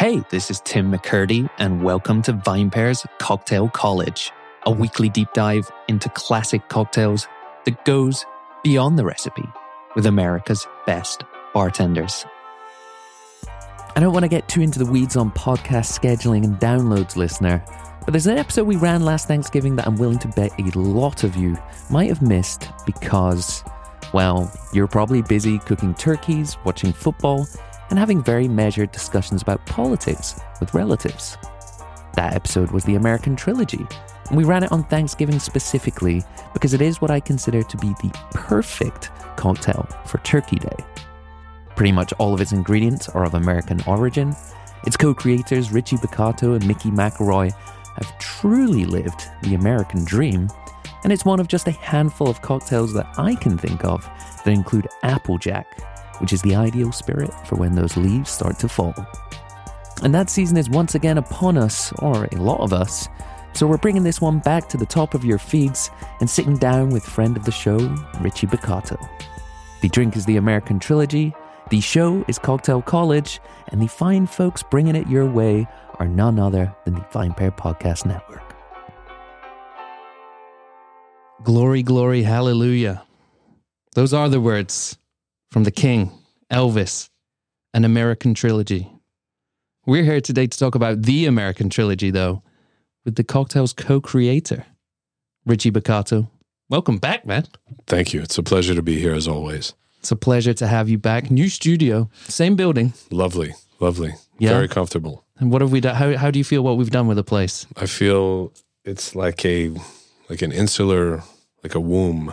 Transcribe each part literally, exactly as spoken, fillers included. Hey, this is Tim McCurdy, and welcome to VinePair's Cocktail College, a weekly deep dive into classic cocktails that goes beyond the recipe with America's best bartenders. I don't want to get too into the weeds on podcast scheduling and downloads, listener, but there's an episode we ran last Thanksgiving that I'm willing to bet a lot of you might have missed because, well, you're probably busy cooking turkeys, watching football, and having very measured discussions about politics with relatives. That episode was the American Trilogy, and we ran it on Thanksgiving specifically because it is what I consider to be the perfect cocktail for Turkey Day. Pretty much all of its ingredients are of American origin. Its co-creators Richie Boccato and Mickey McElroy have truly lived the American dream, and it's one of just a handful of cocktails that I can think of that include Applejack, which is the ideal spirit for when those leaves start to fall. And that season is once again upon us, or a lot of us, so we're bringing this one back to the top of your feeds and sitting down with friend of the show, Richie Boccato. The drink is the American Trilogy, the show is Cocktail College, and the fine folks bringing it your way are none other than the Fine Pair Podcast Network. Glory, glory, hallelujah. Those are the words from the King, Elvis, an American Trilogy. We're here today to talk about the American Trilogy, though, with the cocktail's co-creator, Richie Boccato. Welcome back, man. Thank you. It's a pleasure to be here, as always. It's a pleasure to have you back. New studio, same building. Lovely, lovely. Yeah. Very comfortable. And what have we done? How, how do you feel what we've done with the place? I feel it's like a like an insular... like a womb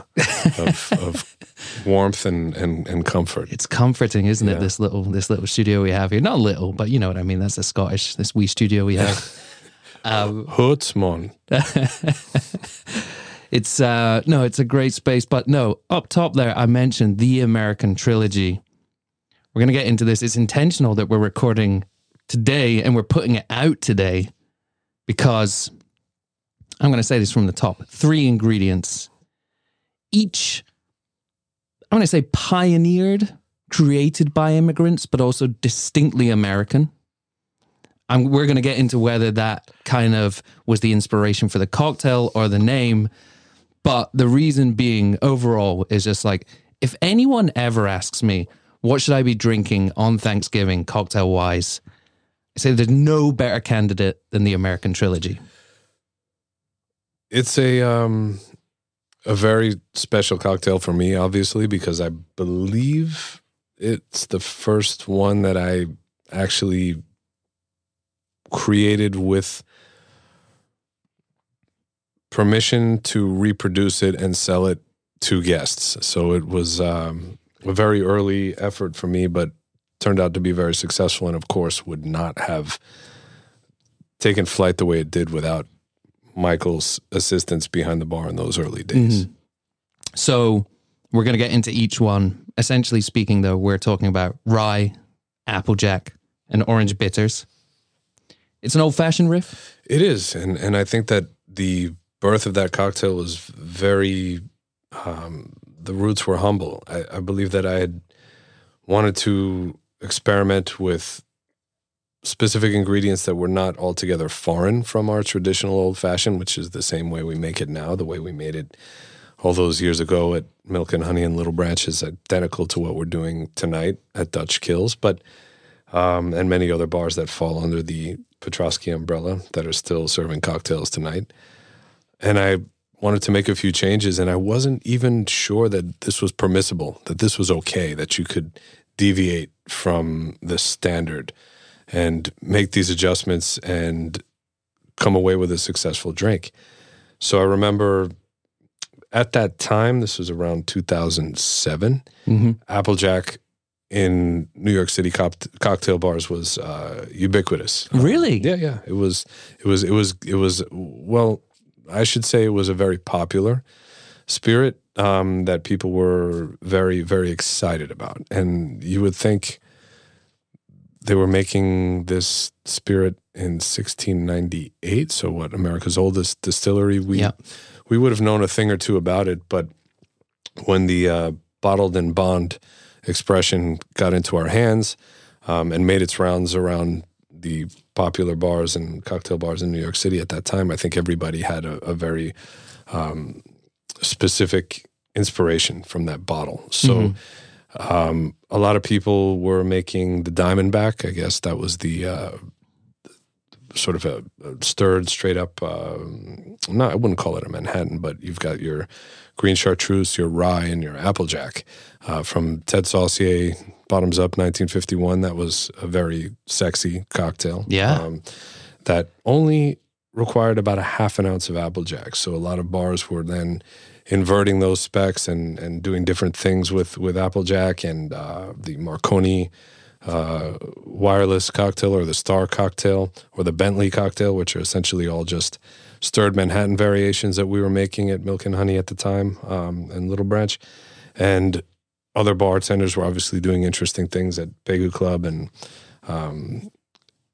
of, of warmth and, and, and comfort. It's comforting, isn't yeah. it? This little this little studio we have here. Not little, but you know what I mean. That's the Scottish, this wee studio we have. um, Hootsmon. it's, uh, no, it's a great space. But no, up top there, I mentioned the American Trilogy. We're going to get into this. It's intentional that we're recording today and we're putting it out today because, I'm going to say this from the top, three ingredients. Each, I'm going to say pioneered, created by immigrants, but also distinctly American. And we're going to get into whether that kind of was the inspiration for the cocktail or the name. But the reason being overall is just like, if anyone ever asks me, what should I be drinking on Thanksgiving cocktail-wise? I say there's no better candidate than the American Trilogy. It's a... um A very special cocktail for me, obviously, because I believe it's the first one that I actually created with permission to reproduce it and sell it to guests. So it was um, a very early effort for me, but turned out to be very successful and, of course, would not have taken flight the way it did without Michael's assistance behind the bar in those early days. Mm-hmm. So we're going to get into each one. Essentially speaking, though, we're talking about rye, Applejack, and orange bitters. It's an old-fashioned riff. It is, and and I think that the birth of that cocktail was very, um, the roots were humble. I, I believe that I had wanted to experiment with specific ingredients that were not altogether foreign from our traditional old-fashioned, which is the same way we make it now. The way we made it all those years ago at Milk and Honey and Little Branch is identical to what we're doing tonight at Dutch Kills, but um, and many other bars that fall under the Petrosky umbrella that are still serving cocktails tonight. And I wanted to make a few changes, and I wasn't even sure that this was permissible, that this was okay, that you could deviate from the standard and make these adjustments and come away with a successful drink. So I remember at that time, this was around two thousand seven, mm-hmm. Applejack in New York City co- cocktail bars was uh, ubiquitous. Really? Uh, yeah, yeah. It was, it was, it was, it was, well, I should say it was a very popular spirit um, that people were very, very excited about. And you would think they were making this spirit in sixteen ninety-eight, so what, America's oldest distillery. We yeah. we would have known a thing or two about it, but when the uh, bottled and bond expression got into our hands um, and made its rounds around the popular bars and cocktail bars in New York City at that time, I think everybody had a, a very um, specific inspiration from that bottle. So mm-hmm. um, a lot of people were making the Diamondback. I guess that was the uh, sort of a, a stirred straight up, uh, not, I wouldn't call it a Manhattan, but you've got your green chartreuse, your rye, and your applejack uh, from Ted Saucier, bottoms up, nineteen fifty-one. That was a very sexy cocktail. Yeah. Um, that only required about a half an ounce of applejack. So a lot of bars were then inverting those specs and and doing different things with, with applejack and uh, the Marconi uh, wireless cocktail or the Star cocktail or the Bentley cocktail, which are essentially all just stirred Manhattan variations that we were making at Milk and Honey at the time um, and Little Branch. And other bartenders were obviously doing interesting things at Pegu Club. And um,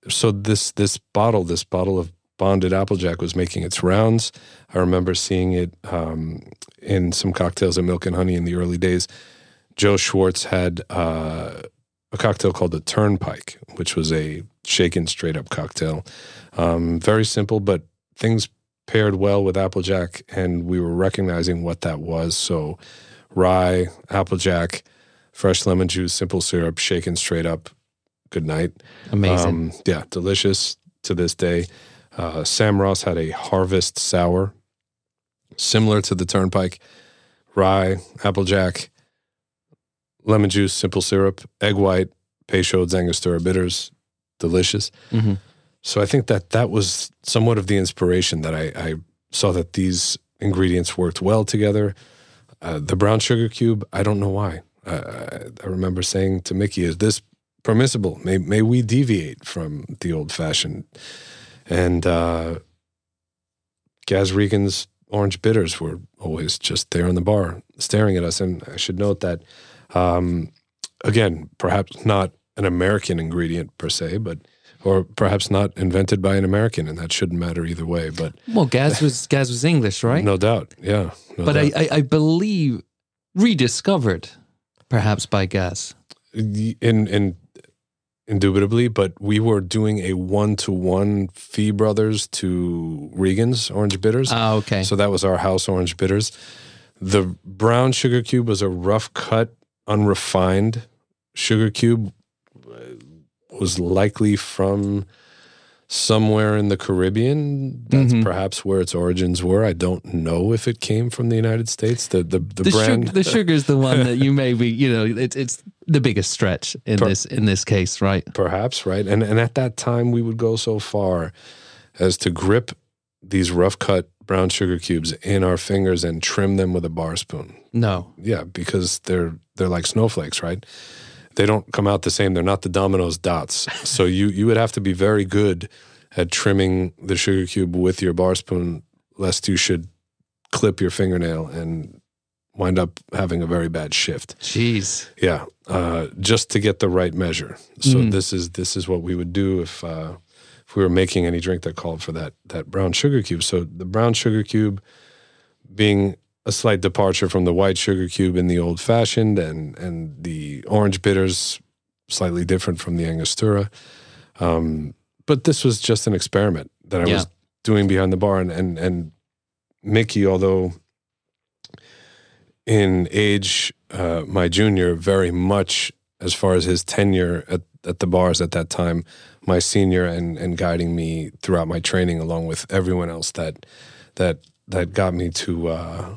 so this this bottle, this bottle of bonded applejack was making its rounds. I remember seeing it um, in some cocktails at Milk and Honey in the early days. Joe Schwartz had uh, a cocktail called the Turnpike, which was a shaken straight up cocktail. Um, very simple, but things paired well with applejack, and we were recognizing what that was. So rye, applejack, fresh lemon juice, simple syrup, shaken straight up. Good night. Amazing. Um, yeah, delicious to this day. Uh, Sam Ross had a Harvest Sour, similar to the Turnpike, rye, applejack, lemon juice, simple syrup, egg white, Peychaud's Angostura bitters, delicious. Mm-hmm. So I think that that was somewhat of the inspiration that I, I saw that these ingredients worked well together. Uh, the brown sugar cube, I don't know why. Uh, I remember saying to Mickey, is this permissible? May, may we deviate from the old-fashioned? And uh, Gaz Regan's orange bitters were always just there on the bar staring at us. And I should note that, um, again, perhaps not an American ingredient per se, but... or perhaps not invented by an American, and that shouldn't matter either way. But well, Gaz was Gaz was English, right? No doubt, yeah. No but doubt. I, I believe rediscovered, perhaps by Gaz, in in indubitably. But we were doing a one to one Fee Brothers to Regan's orange bitters. Ah, okay. So that was our house orange bitters. The brown sugar cube was a rough cut, unrefined sugar cube. Was likely from somewhere in the Caribbean. That's mm-hmm. perhaps where its origins were. I don't know if it came from the United States. The the, the, the brand, su- the sugar is the one that you maybe you know. It's it's the biggest stretch in per- this in this case, right? Perhaps right. And and at that time, we would go so far as to grip these rough cut brown sugar cubes in our fingers and trim them with a bar spoon. No, yeah, because they're they're like snowflakes, right? They don't come out the same. They're not the Domino's dots. So you you would have to be very good at trimming the sugar cube with your bar spoon, lest you should clip your fingernail and wind up having a very bad shift. Jeez. Yeah, uh, just to get the right measure. So mm. this is this is what we would do if uh, if we were making any drink that called for that that brown sugar cube. So the brown sugar cube being a slight departure from the white sugar cube in the old-fashioned, and and the orange bitters slightly different from the Angostura. Um, but this was just an experiment that I yeah. was doing behind the bar. And, and, and Mickey, although in age uh, my junior, very much as far as his tenure at, at the bars at that time, my senior and, and guiding me throughout my training along with everyone else that that that got me to... Uh,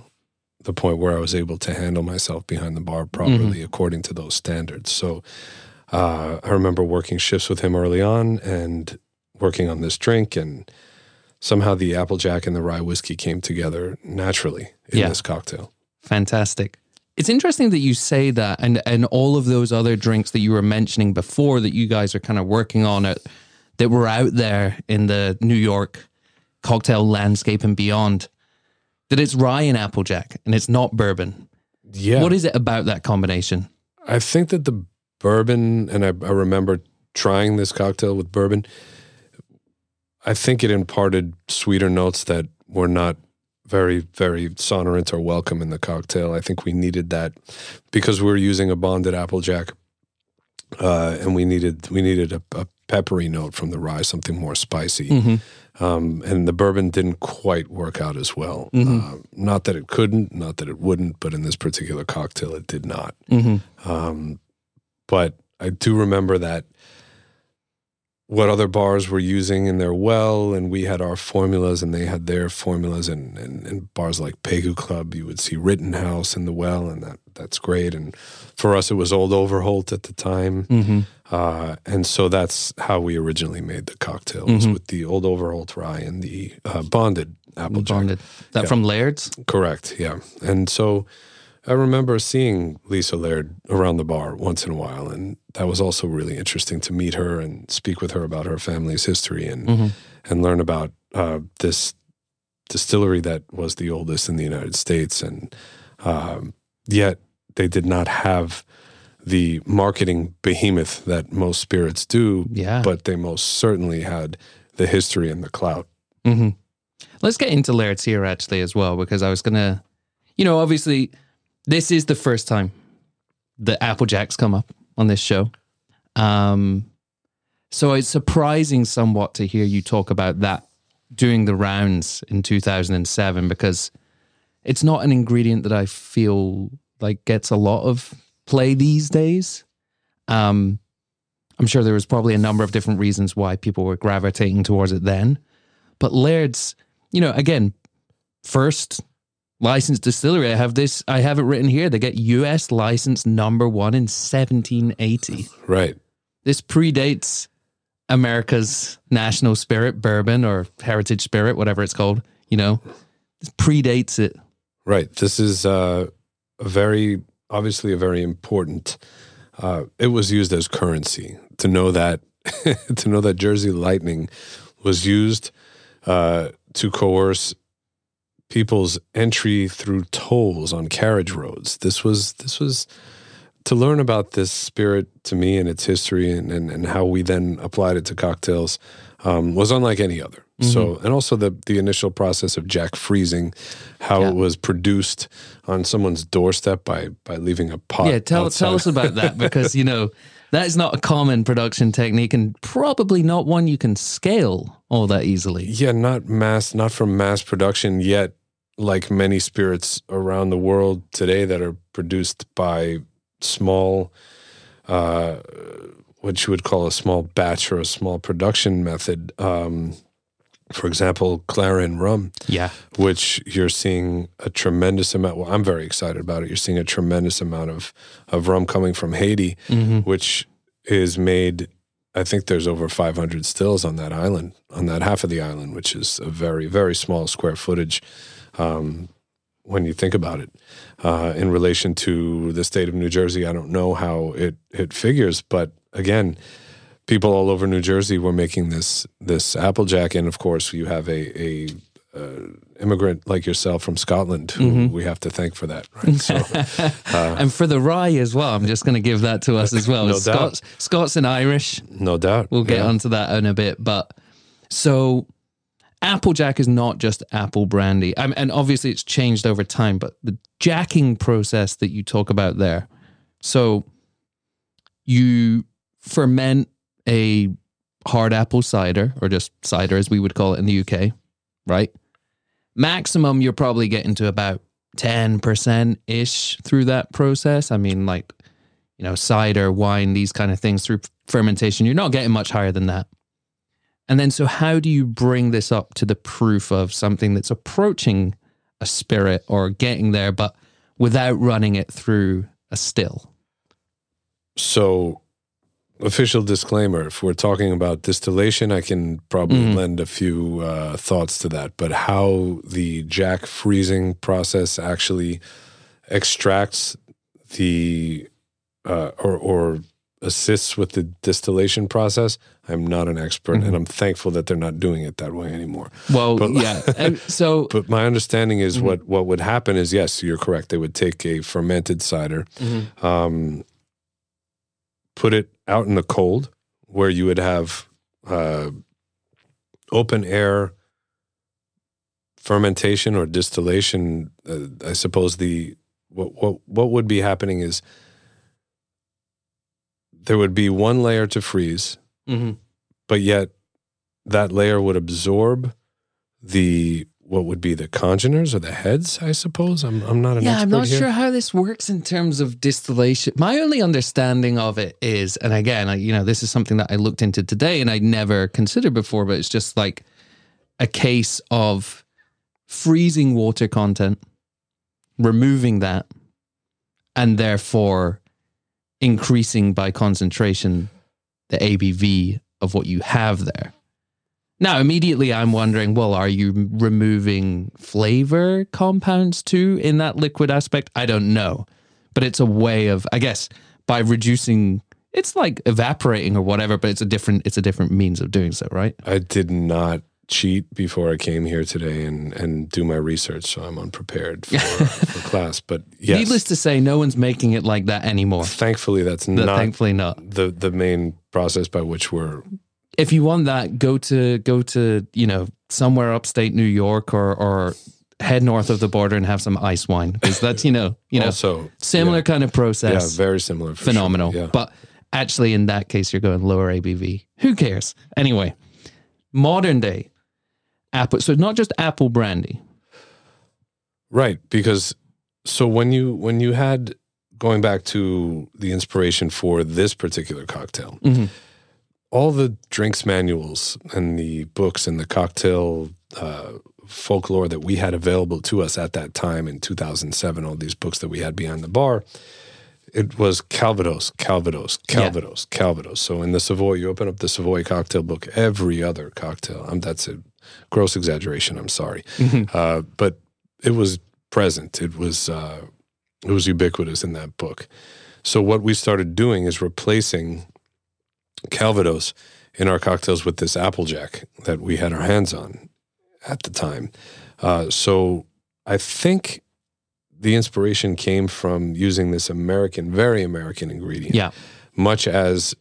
the point where I was able to handle myself behind the bar properly mm-hmm. according to those standards. So uh, I remember working shifts with him early on and working on this drink, and somehow the applejack and the rye whiskey came together naturally in yeah. this cocktail. Fantastic. It's interesting that you say that, and, and all of those other drinks that you were mentioning before that you guys are kind of working on it, that were out there in the New York cocktail landscape and beyond, that it's rye and applejack, and it's not bourbon. Yeah. What is it about that combination? I think that the bourbon, and I, I remember trying this cocktail with bourbon, I think it imparted sweeter notes that were not very, very sonorant or welcome in the cocktail. I think we needed that because we were using a bonded applejack, uh, and we needed we needed a, a peppery note from the rye, something more spicy. Mm-hmm. Um, and the bourbon didn't quite work out as well. Mm-hmm. Uh, not that it couldn't, not that it wouldn't, but in this particular cocktail, it did not. Mm-hmm. Um, but I do remember that what other bars were using in their well, and we had our formulas and they had their formulas, and, and, and bars like Pegu Club, you would see Rittenhouse in the well, and that that's great. And for us, it was Old Overholt at the time. Mm-hmm. Uh, and so that's how we originally made the cocktail, was mm-hmm. with the Old Overholt rye and the uh, bonded applejack. Bonded. That yeah. from Laird's? Correct, yeah. And so I remember seeing Lisa Laird around the bar once in a while, and that was also really interesting to meet her and speak with her about her family's history and mm-hmm. and learn about uh, this distillery that was the oldest in the United States, and um, yet they did not have the marketing behemoth that most spirits do, yeah. but they most certainly had the history and the clout. Mm-hmm. Let's get into Laird's here actually as well, because I was going to, you know, obviously... this is the first time the Applejacks come up on this show. Um, so it's surprising somewhat to hear you talk about that during the rounds in two thousand seven, because it's not an ingredient that I feel like gets a lot of play these days. Um, I'm sure there was probably a number of different reasons why people were gravitating towards it then. But Laird's, you know, again, first... licensed distillery. I have this, I have it written here. They get U S license number one in seventeen eighty. Right. This predates America's national spirit, bourbon, or heritage spirit, whatever it's called, you know. This predates it. Right. This is uh, a very, obviously a very important, uh, it was used as currency. To know that, to know that Jersey Lightning was used uh, to coerce people's entry through tolls on carriage roads. This was, this was to learn about this spirit to me and its history and, and, and how we then applied it to cocktails um, was unlike any other. Mm-hmm. So, and also the, the initial process of Jack freezing, how yeah. it was produced on someone's doorstep by, by leaving a pot. Yeah. Tell, tell us about that, because, you know, that is not a common production technique, and probably not one you can scale all that easily. Yeah, not mass, not from mass production yet, like many spirits around the world today that are produced by small, uh, what you would call a small batch or a small production method. Um, for example, Clarin rum, yeah, which you're seeing a tremendous amount. Well, I'm very excited about it. You're seeing a tremendous amount of, of rum coming from Haiti, mm-hmm. which is made, I think there's over five hundred stills on that island, on that half of the island, which is a very, very small square footage um, when you think about it. Uh, in relation to the state of New Jersey, I don't know how it, it figures, but again, people all over New Jersey were making this this Applejack, and of course, you have a, a uh, immigrant like yourself from Scotland, who mm-hmm. we have to thank for that. Right? So, uh, and for the rye as well, I'm just going to give that to us as well. no Scots, Scots and Irish, no doubt. We'll get yeah. onto that in a bit, but so Applejack is not just apple brandy, I mean, and obviously it's changed over time. But the jacking process that you talk about there, so you ferment a hard apple cider, or just cider as we would call it in the U K, right? Maximum, you're probably getting to about ten percent-ish through that process. I mean, like, you know, cider, wine, these kind of things through fermentation, you're not getting much higher than that. And then, so how do you bring this up to the proof of something that's approaching a spirit or getting there, but without running it through a still? So... official disclaimer, if we're talking about distillation, I can probably mm. lend a few uh, thoughts to that. But how the jack freezing process actually extracts the uh, or, or assists with the distillation process, I'm not an expert, mm-hmm. and I'm thankful that they're not doing it that way anymore. Well, but, yeah. And so, but my understanding is mm-hmm. what, what would happen is, yes, you're correct. They would take a fermented cider, mm-hmm. um, put it out in the cold, where you would have uh, open air fermentation or distillation. Uh, I suppose the what what what would be happening is there would be one layer to freeze, mm-hmm. but yet that layer would absorb the what would be the congeners or the heads, I suppose. I'm I'm not an yeah, expert. Yeah, I'm not here. sure how this works in terms of distillation. My only understanding of it is, and again, I, you know, this is something that I looked into today and I'd never considered before, but it's just like a case of freezing water content, removing that, and therefore increasing by concentration the A B V of what you have there. Now, immediately I'm wondering, well, are you removing flavor compounds too in that liquid aspect? I don't know. But it's a way of, I guess, by reducing, it's like evaporating or whatever, but it's a different, it's a different means of doing so, right? I did not cheat before I came here today and, and do my research, so I'm unprepared for, for class, but yes. Needless to say, no one's making it like that anymore. Thankfully, that's no, not, thankfully not. The, the main process by which we're... If you want that, go to go to you know somewhere upstate New York or or head north of the border and have some ice wine, because that's you know you know also, similar yeah. kind of process. Yeah, very similar. For Phenomenal, sure. yeah. But actually, in that case, you're going lower A B V. Who cares? Anyway, modern day apple. So it's not just apple brandy, right? Because so when you when you had going back to the inspiration for this particular cocktail. Mm-hmm. All the drinks manuals and the books and the cocktail uh, folklore that we had available to us at that time in two thousand seven, all these books that we had behind the bar, it was Calvados, Calvados, Calvados, yeah. Calvados. So in the Savoy, you open up the Savoy cocktail book, every other cocktail. Um, that's a gross exaggeration, I'm sorry. Mm-hmm. uh, but it was present. It was, uh, it was ubiquitous in that book. So what we started doing is replacing Calvados in our cocktails with this Applejack that we had our hands on at the time. Uh, so I think the inspiration came from using this American, very American ingredient, yeah. much as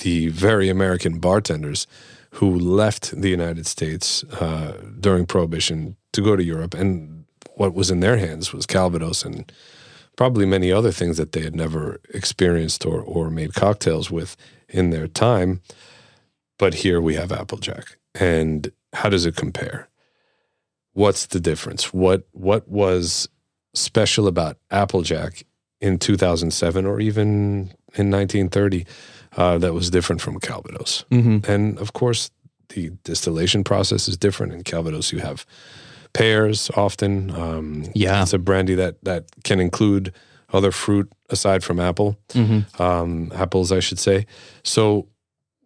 the very American bartenders who left the United States uh, during Prohibition to go to Europe. And what was in their hands was Calvados and probably many other things that they had never experienced or, or made cocktails with in their time, but here we have Applejack. And how does it compare? What's the difference? What what was special about Applejack in two thousand seven or even in nineteen thirty uh, that was different from Calvados? Mm-hmm. And of course, the distillation process is different. In Calvados, you have pears often. Um, yeah. It's a brandy that, that can include other fruit aside from apple, mm-hmm. um, apples, I should say. So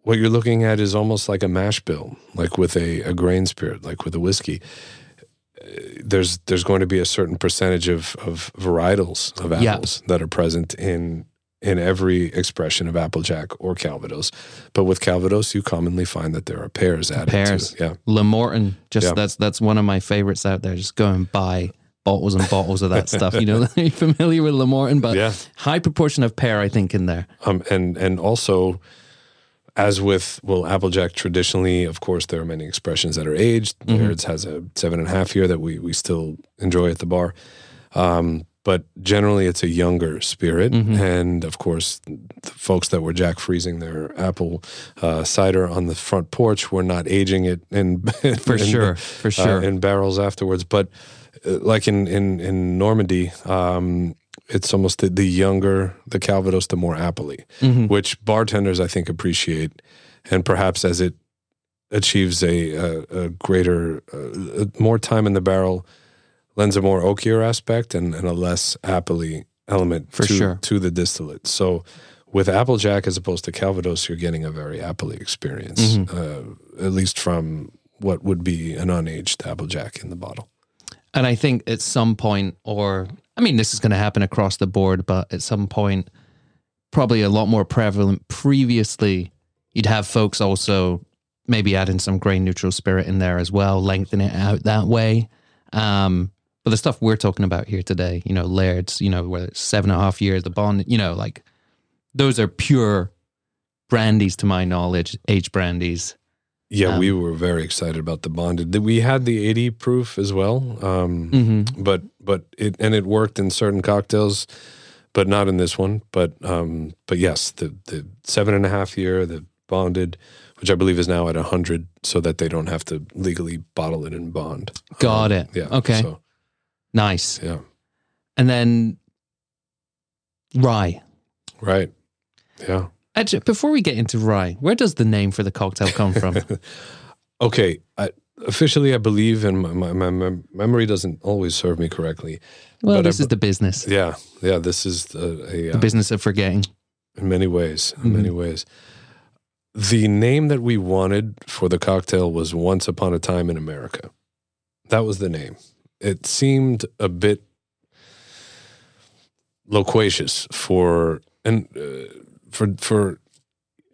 what you're looking at is almost like a mash bill, like with a, a grain spirit, like with a whiskey. There's there's going to be a certain percentage of, of varietals of apples yeah. that are present in in every expression of Applejack or Calvados. But with Calvados, you commonly find that there are pears added pears. to it. Yeah. Le Mortin, just yeah. that's, that's one of my favorites out there, just go and buy bottles and bottles of that stuff, you know. You're familiar with Le Mortin, but yeah. high proportion of pear, I think, in there. Um, and and also, as with well, Applejack traditionally, of course, there are many expressions that are aged. Mm-hmm. Laird's has a seven and a half year that we we still enjoy at the bar, um, but generally it's a younger spirit. Mm-hmm. And of course, the folks that were Jack freezing their apple uh, cider on the front porch were not aging it in for in, sure, in, for sure, uh, in barrels afterwards, but. Like in, in, in Normandy, um, it's almost the, the younger, the Calvados, the more appley, mm-hmm. which bartenders, I think, appreciate. And perhaps as it achieves a, a, a greater, uh, more time in the barrel, lends a more oakier aspect and, and a less appley element For to, sure. to the distillate. So with Applejack as opposed to Calvados, you're getting a very appley experience, mm-hmm. uh, at least from what would be an unaged Applejack in the bottle. And I think at some point, or, I mean, this is going to happen across the board, but at some point, probably a lot more prevalent previously, you'd have folks also maybe adding some grain neutral spirit in there as well, lengthening it out that way. Um, but the stuff we're talking about here today, you know, Laird's, you know, whether it's seven and a half years, the bond, you know, like those are pure brandies to my knowledge, aged brandies. Yeah, um, we were very excited about the bonded. We had the eighty proof as well, um, mm-hmm. but but it and it worked in certain cocktails, but not in this one. But um, but yes, the the seven and a half year, the bonded which I believe is now at one hundred so that they don't have to legally bottle it in bond. Got um, it. Yeah. Okay. So, nice. Yeah. And then rye. Right. Yeah. Actually, before we get into rye, where does the name for the cocktail come from? Okay. I, officially, I believe, and my, my, my memory doesn't always serve me correctly. Well, this I, is the business. Yeah. Yeah. This is the, a, the uh, business of forgetting. In many ways. In mm-hmm. many ways. The name that we wanted for the cocktail was Once Upon a Time in America. That was the name. It seemed a bit loquacious for and uh, for for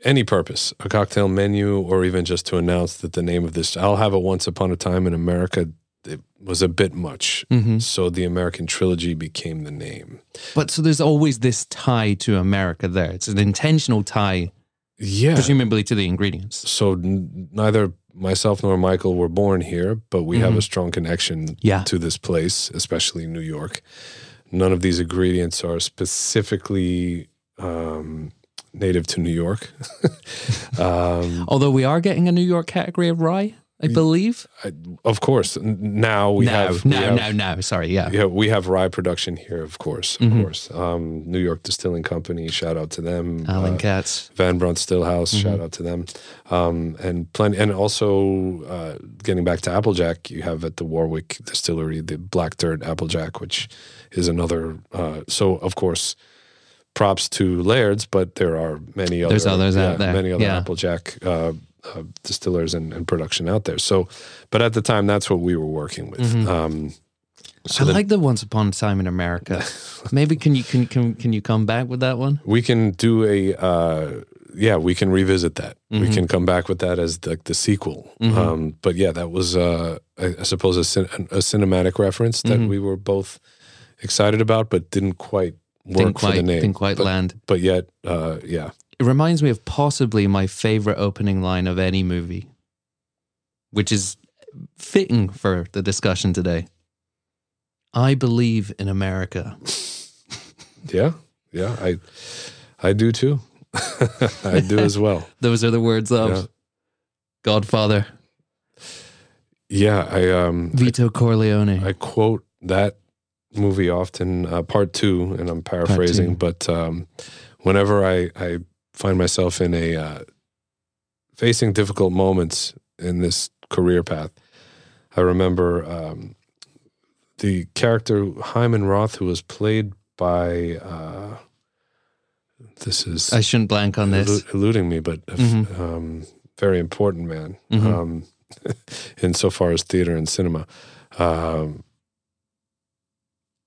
any purpose, a cocktail menu, or even just to announce that the name of this, I'll have a Once Upon a Time in America, it was a bit much. Mm-hmm. So the American Trilogy became the name. But so there's always this tie to America there. It's an intentional tie. Yeah. Presumably to the ingredients. So n- neither myself nor Michael were born here, but we mm-hmm. have a strong connection yeah. to this place, especially New York. None of these ingredients are specifically um, native to New York. um, Although we are getting a New York category of rye, I believe. I, of course. Now we no, have. No, we have, no, no. Sorry. Yeah. Yeah. We have rye production here, of course. Of mm-hmm. course. Um, New York Distilling Company, shout out to them. Alan uh, Katz. Van Brunt Stillhouse, mm-hmm. shout out to them. Um, and plenty. And also, uh, getting back to Applejack, you have at the Warwick Distillery the Black Dirt Applejack, which is another. Uh, so, of course, props to Laird's, but there are many other. There's others yeah, out there. Many other yeah. Applejack uh Uh, distillers and, and production out there. So, but at the time, that's what we were working with. Mm-hmm. Um, so I then, like the Once Upon a Time in America. Maybe can you can can can you come back with that one? We can do a uh, yeah. We can revisit that. Mm-hmm. We can come back with that as like the, the sequel. Mm-hmm. Um, but yeah, that was uh, I, I suppose a, cin- a cinematic reference that mm-hmm. we were both excited about, but didn't quite work didn't quite, for the name. Didn't quite but, land. But yet, uh, yeah. It reminds me of possibly my favorite opening line of any movie, which is fitting for the discussion today. I believe in America. Yeah, yeah, I I do too. I do as well. Those are the words of yeah. Godfather. Yeah, I... Um, Vito I, Corleone. I quote that movie often, uh, part two, and I'm paraphrasing, but um, whenever I... I find myself in a uh, facing difficult moments in this career path. I remember um, the character Hyman Roth, who was played by uh, this is I shouldn't blank on el- this eluding me, but a f- mm-hmm. um, very important man mm-hmm. um, insofar as theater and cinema. Um,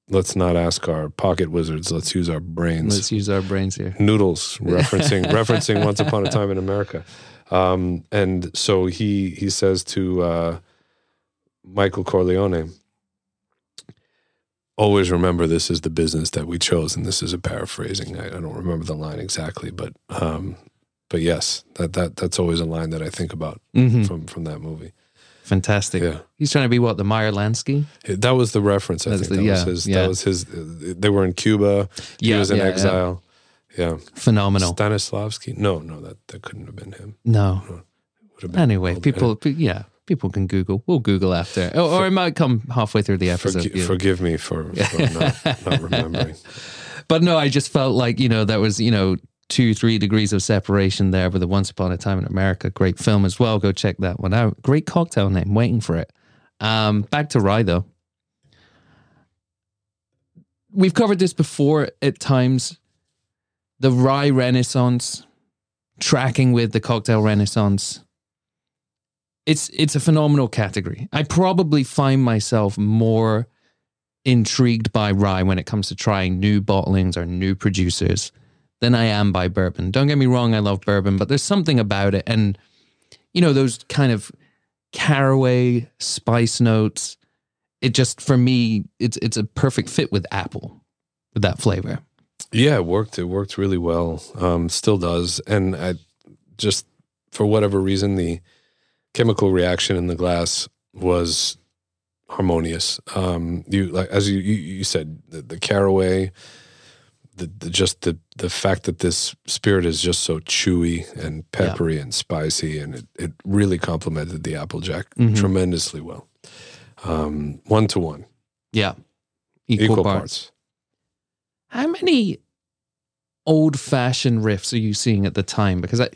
Let's not ask our pocket wizards. Let's use our brains. Let's use our brains here. Noodles, referencing referencing Once Upon a Time in America. Um, and so he he says to uh, Michael Corleone, always remember this is the business that we chose, and this is a paraphrasing. I, I don't remember the line exactly, but um, but yes, that that that's always a line that I think about mm-hmm. from, from that movie. Fantastic. Yeah. He's trying to be what, the Meyer Lansky? That was the reference, I That's think. The, that, yeah, was his, yeah. that was his. They were in Cuba. He yeah, was in yeah, exile. Yeah. yeah. Phenomenal. Stanislavski? No, no, that, that couldn't have been him. No. no. Would have been anyway, people, p- yeah, people can Google. We'll Google after. Or, for, or it might come halfway through the episode. Forgi- yeah. Forgive me for, for not, not remembering. But no, I just felt like, you know, that was, you know, two, three degrees of separation there with the Once Upon a Time in America. Great film as well. Go check that one out. Great cocktail name. Waiting for it. Um, back to rye though. We've covered this before at times. The rye renaissance, tracking with the cocktail renaissance. It's, it's a phenomenal category. I probably find myself more intrigued by rye when it comes to trying new bottlings or new producers than I am by bourbon. Don't get me wrong, I love bourbon, but there's something about it. And, you know, those kind of caraway spice notes, it just, for me, it's it's a perfect fit with apple, with that flavor. Yeah, it worked. It worked really well. Um, still does. And I just, for whatever reason, the chemical reaction in the glass was harmonious. Um, you like as you, you, you said, the, the caraway... the, the just the the fact that this spirit is just so chewy and peppery yeah. and spicy, and it, it really complemented the Applejack mm-hmm. tremendously well. Um, one to one. Yeah. Equal, Equal parts. parts. How many old-fashioned riffs are you seeing at the time? Because I,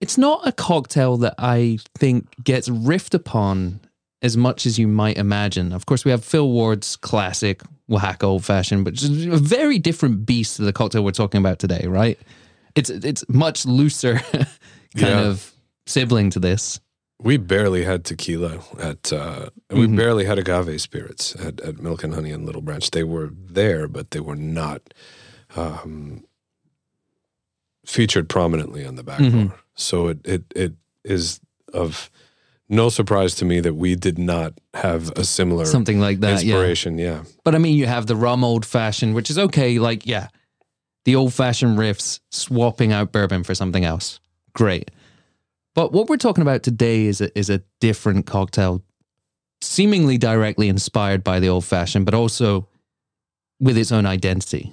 it's not a cocktail that I think gets riffed upon as much as you might imagine. Of course, we have Phil Ward's classic Oaxaca Old Fashioned, but just a very different beast to the cocktail we're talking about today, right? It's it's much looser kind yeah. of sibling to this. We barely had tequila at, uh, we mm-hmm. barely had agave spirits at, at Milk and Honey and Little Branch. They were there, but they were not um, featured prominently on the back mm-hmm. bar. So it, it it is of no surprise to me that we did not have a similar something like that inspiration. Yeah. yeah, but I mean, you have the rum old fashioned, which is okay. Like, yeah, the old fashioned riffs swapping out bourbon for something else, great. But what we're talking about today is a, is a different cocktail, seemingly directly inspired by the old-fashioned, but also with its own identity.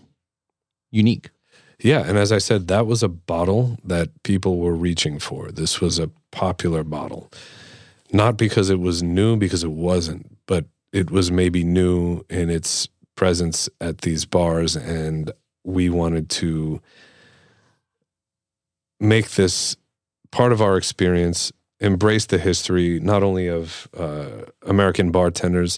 Unique. Yeah, and as I said, that was a bottle that people were reaching for. This was a popular bottle. Not because it was new, because it wasn't, but it was maybe new in its presence at these bars, and we wanted to make this part of our experience, embrace the history, not only of uh, American bartenders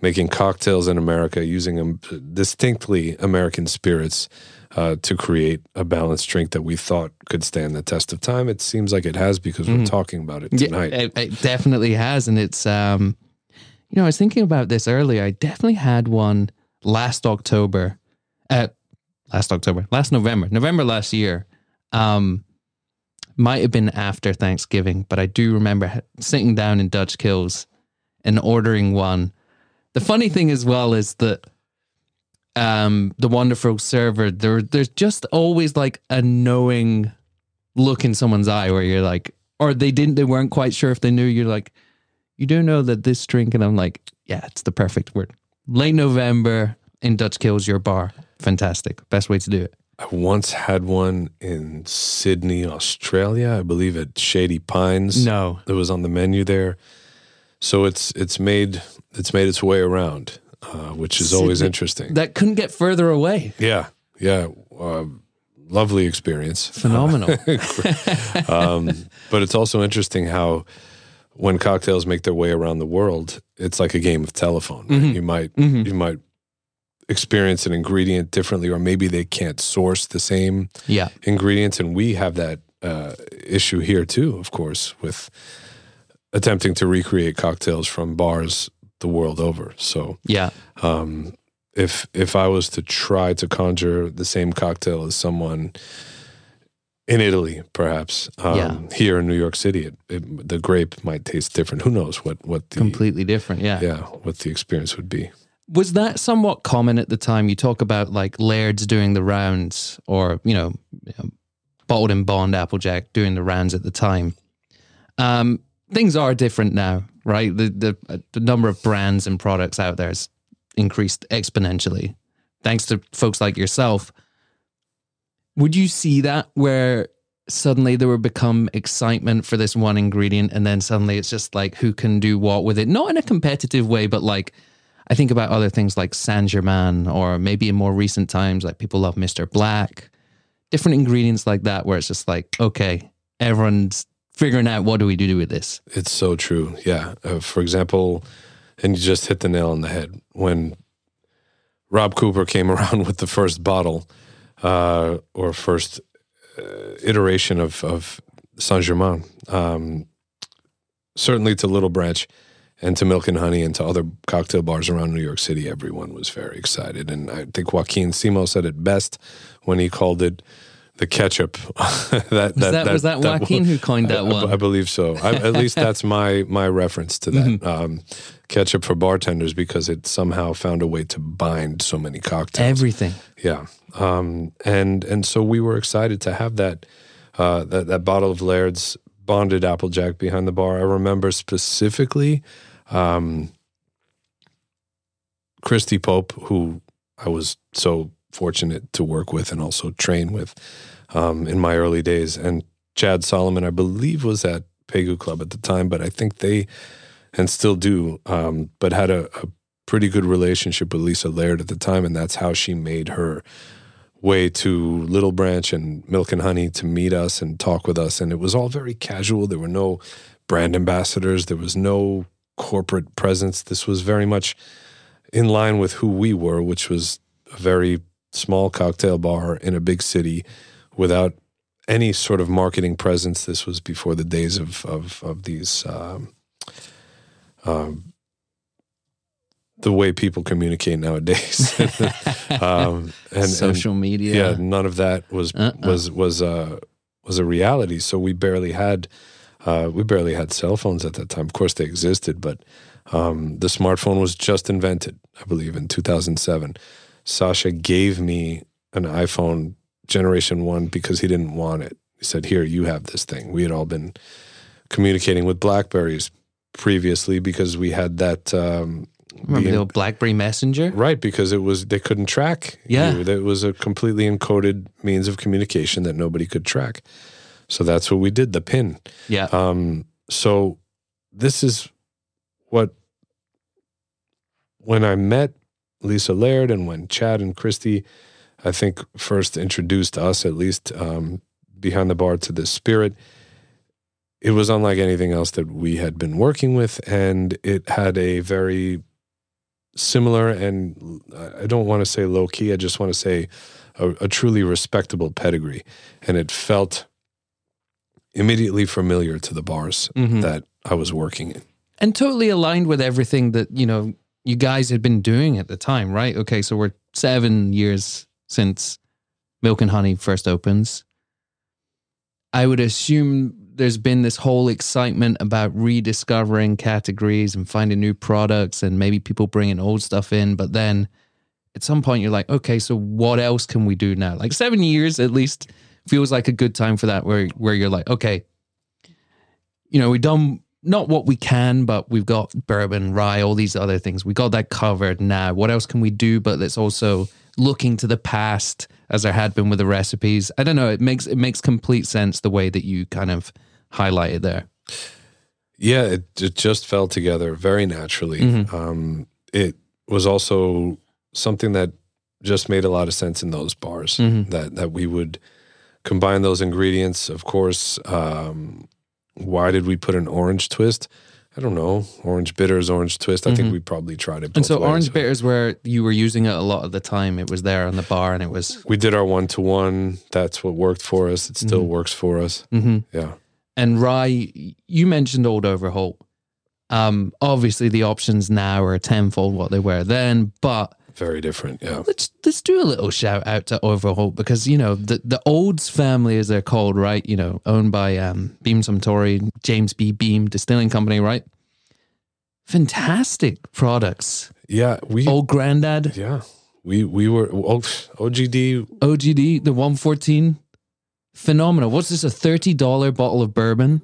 making cocktails in America, using um, distinctly American spirits uh, to create a balanced drink that we thought could stand the test of time. It seems like it has, because mm. we're talking about it tonight. Yeah, it, it definitely has. And it's, um, you know, I was thinking about this earlier. I definitely had one last October, uh, last October, last November, November last year. Um, Might have been after Thanksgiving, but I do remember sitting down in Dutch Kills and ordering one. The funny thing as well is that um, the wonderful server, there, there's just always like a knowing look in someone's eye where you're like, or they didn't, they weren't quite sure if they knew. You're like, you do know that this drink, and I'm like, yeah, it's the perfect word. Late November in Dutch Kills, your bar. Fantastic. Best way to do it. I once had one in Sydney, Australia, I believe at Shady Pines. No. It was on the menu there. So it's it's made it's made its way around, uh, which is Sydney. Always interesting. That couldn't get further away. Yeah, yeah. Uh, lovely experience. Phenomenal. Uh, um, but it's also interesting how when cocktails make their way around the world, it's like a game of telephone. Right? Mm-hmm. You might mm-hmm. you might... experience an ingredient differently, or maybe they can't source the same yeah. ingredients. And we have that uh, issue here too, of course, with attempting to recreate cocktails from bars the world over. So yeah, um, if if I was to try to conjure the same cocktail as someone in Italy, perhaps, um, yeah. here in New York City, it, it, the grape might taste different. Who knows what, what the... Completely different, yeah. Yeah, what the experience would be. Was that somewhat common at the time? You talk about like Laird's doing the rounds, or, you know, you know Bottled and Bond Applejack doing the rounds at the time. Um, things are different now, right? The, the the number of brands and products out there has increased exponentially, thanks to folks like yourself. Would you see that where suddenly there would become excitement for this one ingredient, and then suddenly it's just like who can do what with it? Not in a competitive way, but like, I think about other things like Saint-Germain, or maybe in more recent times, like people love Mister Black, different ingredients like that, where it's just like, okay, everyone's figuring out what do we do with this? It's so true. Yeah. Uh, for example, and you just hit the nail on the head. When Rob Cooper came around with the first bottle uh, or first uh, iteration of, of Saint-Germain, um, certainly to Little Branch, and to Milk and Honey, and to other cocktail bars around New York City, everyone was very excited. And I think Joaquin Simo said it best when he called it the ketchup. that, that, was, that, that, was that Joaquin that, who coined that I, one? I, I believe so. I, at least that's my my reference to that. Mm-hmm. Um, ketchup for bartenders, because it somehow found a way to bind so many cocktails. Everything. Yeah. Um, and and so we were excited to have that uh, that, that bottle of Laird's Bonded Applejack behind the bar. I remember specifically... Um, Christy Pope, who I was so fortunate to work with and also train with um, in my early days. And Chad Solomon, I believe, was at Pegu Club at the time, but I think they, and still do, um, but had a, a pretty good relationship with Lisa Laird at the time, and that's how she made her way to Little Branch and Milk and Honey to meet us and talk with us. And it was all very casual. There were no brand ambassadors. There was no corporate presence. This was very much in line with who we were, which was a very small cocktail bar in a big city without any sort of marketing presence. This was before the days of of, of these, um, um, the way people communicate nowadays. um, and, Social and, media. Yeah, none of that was uh-uh. was was uh, was a reality. So we barely had uh, we barely had cell phones at that time. Of course, they existed, but um, the smartphone was just invented, I believe, in two thousand seven. Sasha gave me an iPhone Generation One because he didn't want it. He said, "Here, you have this thing." We had all been communicating with BlackBerries previously because we had that. Um, Remember being, the old BlackBerry Messenger? Right, because it was they couldn't track. Yeah, you. It was a completely encoded means of communication that nobody could track. So that's what we did. The PIN. Yeah. Um, so this is what when I met Lisa Laird and when Chad and Christy, I think, first introduced us, at least um, behind the bar, to this spirit. It was unlike anything else that we had been working with, and it had a very similar and, I don't want to say low-key, I just want to say a, a truly respectable pedigree. And it felt immediately familiar to the bars mm-hmm. that I was working in. And totally aligned with everything that, you know, you guys had been doing at the time, right? Okay, so we're seven years since Milk and Honey first opens. I would assume there's been this whole excitement about rediscovering categories and finding new products and maybe people bringing old stuff in. But then at some point you're like, okay, so what else can we do now? Like seven years at least feels like a good time for that, where, where you're like, okay, you know, we've done not what we can, but we've got bourbon, rye, all these other things. We got that covered now. What else can we do? But that's also looking to the past, as there had been with the recipes. I don't know. It makes it makes complete sense the way that you kind of highlighted there. Yeah, it, it just fell together very naturally. Mm-hmm. Um, it was also something that just made a lot of sense in those bars, mm-hmm. that, that we would combine those ingredients. Of course, um, why did we put an orange twist? I don't know. Orange bitters, orange twist. I mm-hmm. think we probably tried it both. And so ways. Orange bitters were, you were using it a lot of the time. It was there on the bar and it was... We did our one-to-one. That's what worked for us. It still mm-hmm. works for us. Mm-hmm. Yeah. And rye, you mentioned Old Overholt. Um, obviously, the options now are tenfold what they were then, but... Very different, yeah. Let's let's do a little shout out to Overholt because, you know, the, the Olds family, as they're called, right? You know, owned by um, Beam Suntory, James B. Beam Distilling Company, right? Fantastic products. Yeah. we Old Grandad. Yeah. We we were, O G D. O G D, the one fourteen. Phenomenal. What's this, a thirty dollar bottle of bourbon?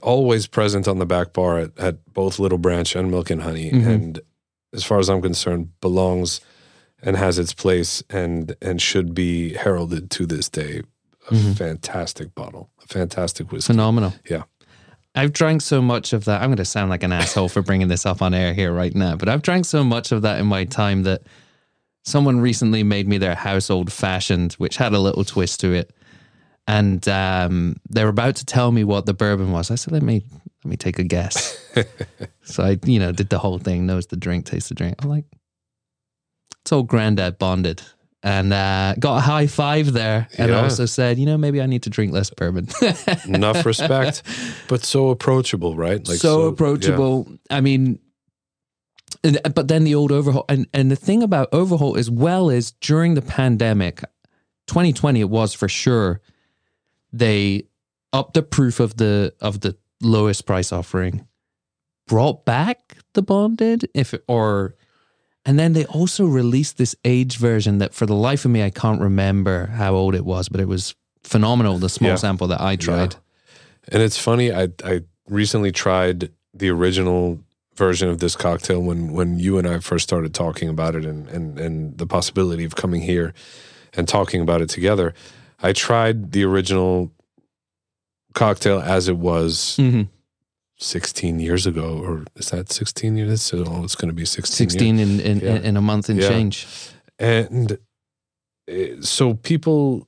Always present on the back bar at, at both Little Branch and Milk and Honey. Mm-hmm. And as far as I'm concerned, belongs and has its place and and should be heralded to this day. A mm-hmm. fantastic bottle, a fantastic whiskey. Phenomenal. Yeah. I've drank so much of that. I'm going to sound like an asshole for bringing this up on air here right now, but I've drank so much of that in my time that someone recently made me their household fashioned, which had a little twist to it. And um, they were about to tell me what the bourbon was. I said, let me... Let me take a guess. So I, you know, did the whole thing. Knows the drink, tastes the drink. I'm like, it's Old Grandad bonded. And uh, got a high five there. And yeah. Also said, you know, maybe I need to drink less bourbon. Enough respect, but so approachable, right? Like So, so approachable. Yeah. I mean, and, but then the Old Overhaul. And, and the thing about Overhaul as well is during the pandemic, twenty twenty it was for sure, they upped the proof of the of the, lowest price offering, brought back the bonded, if it, or, and then they also released this aged version that for the life of me, I can't remember how old it was, but it was phenomenal. The small yeah. sample that I tried. Yeah. And it's funny. I, I recently tried the original version of this cocktail when when you and I first started talking about it and and, and the possibility of coming here and talking about it together. I tried the original cocktail as it was mm-hmm. sixteen years ago, or is that sixteen years? So it's going to be sixteen, sixteen years. in, in, yeah. in a month and yeah. change. And so people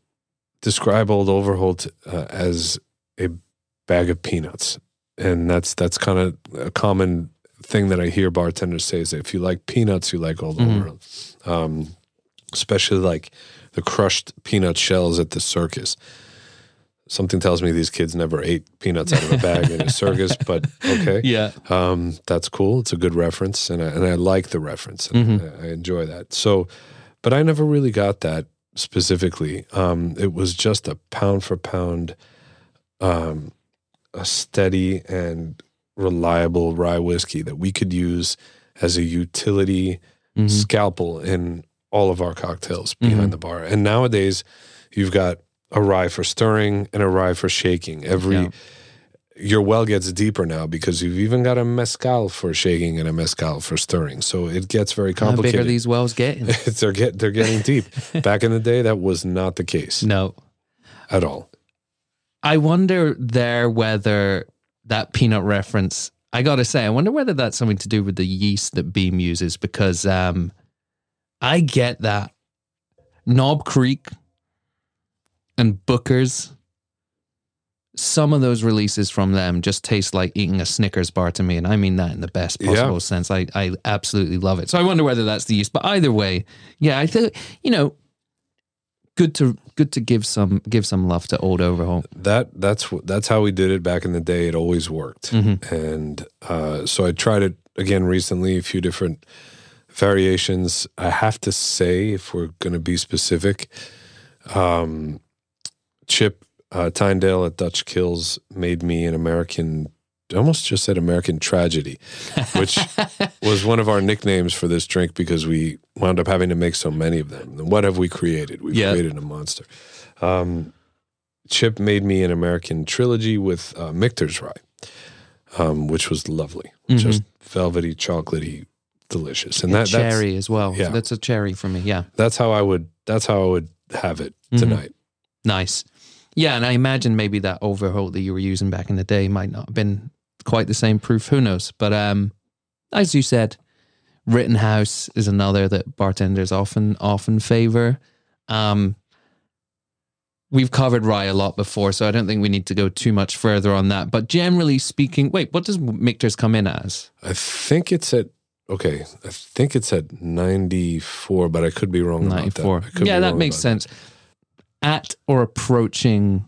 describe Old Overholt uh, as a bag of peanuts. And that's that's kind of a common thing that I hear bartenders say is that if you like peanuts, you like Old mm-hmm. Overholt. Um, especially like the crushed peanut shells at the circus. Something tells me these kids never ate peanuts out of a bag in a circus, but okay. Yeah. Um, that's cool. It's a good reference, and I, and I like the reference. And mm-hmm. I, I enjoy that. So, but I never really got that specifically. Um, it was just a pound for pound, um, a steady and reliable rye whiskey that we could use as a utility mm-hmm. scalpel in all of our cocktails behind mm-hmm. the bar. And nowadays, you've got a rye for stirring and a rye for shaking. Every yeah. your well gets deeper now because you've even got a mezcal for shaking and a mezcal for stirring. So it gets very complicated. How big are these wells getting? they're get they're getting deep. Back in the day, that was not the case. No, at all. I wonder there whether that peanut reference. I gotta say, I wonder whether that's something to do with the yeast that Beam uses, because um, I get that Knob Creek and Booker's, some of those releases from them just taste like eating a Snickers bar to me, and I mean that in the best possible yeah. sense. I, I absolutely love it. So I wonder whether that's the yeast. But either way, yeah, I think, you know, good to good to give some give some love to Old Overhaul. That that's that's how we did it back in the day. It always worked, mm-hmm. and uh, so I tried it again recently, a few different variations. I have to say, if we're going to be specific, um. Chip uh, Tyndale at Dutch Kills made me an American, almost just said American Tragedy, which was one of our nicknames for this drink because we wound up having to make so many of them. And what have we created? We've yep. created a monster. Um, Chip made me an American Trilogy with uh, Michter's rye, um, which was lovely. Mm-hmm. Just velvety, chocolatey, delicious. And, and that cherry that's, as well. Yeah. So that's a cherry for me. Yeah. That's how I would, that's how I would have it tonight. Mm-hmm. Nice. Yeah, and I imagine maybe that Overholt that you were using back in the day might not have been quite the same proof. Who knows? But um, as you said, Rittenhouse is another that bartenders often often favor. Um, we've covered rye a lot before, so I don't think we need to go too much further on that. But generally speaking, wait, what does Michter's come in as? I think it's at okay. I think it's at ninety-four, but I could be wrong ninety-four. About that. I could yeah, be that wrong makes sense. That. At or approaching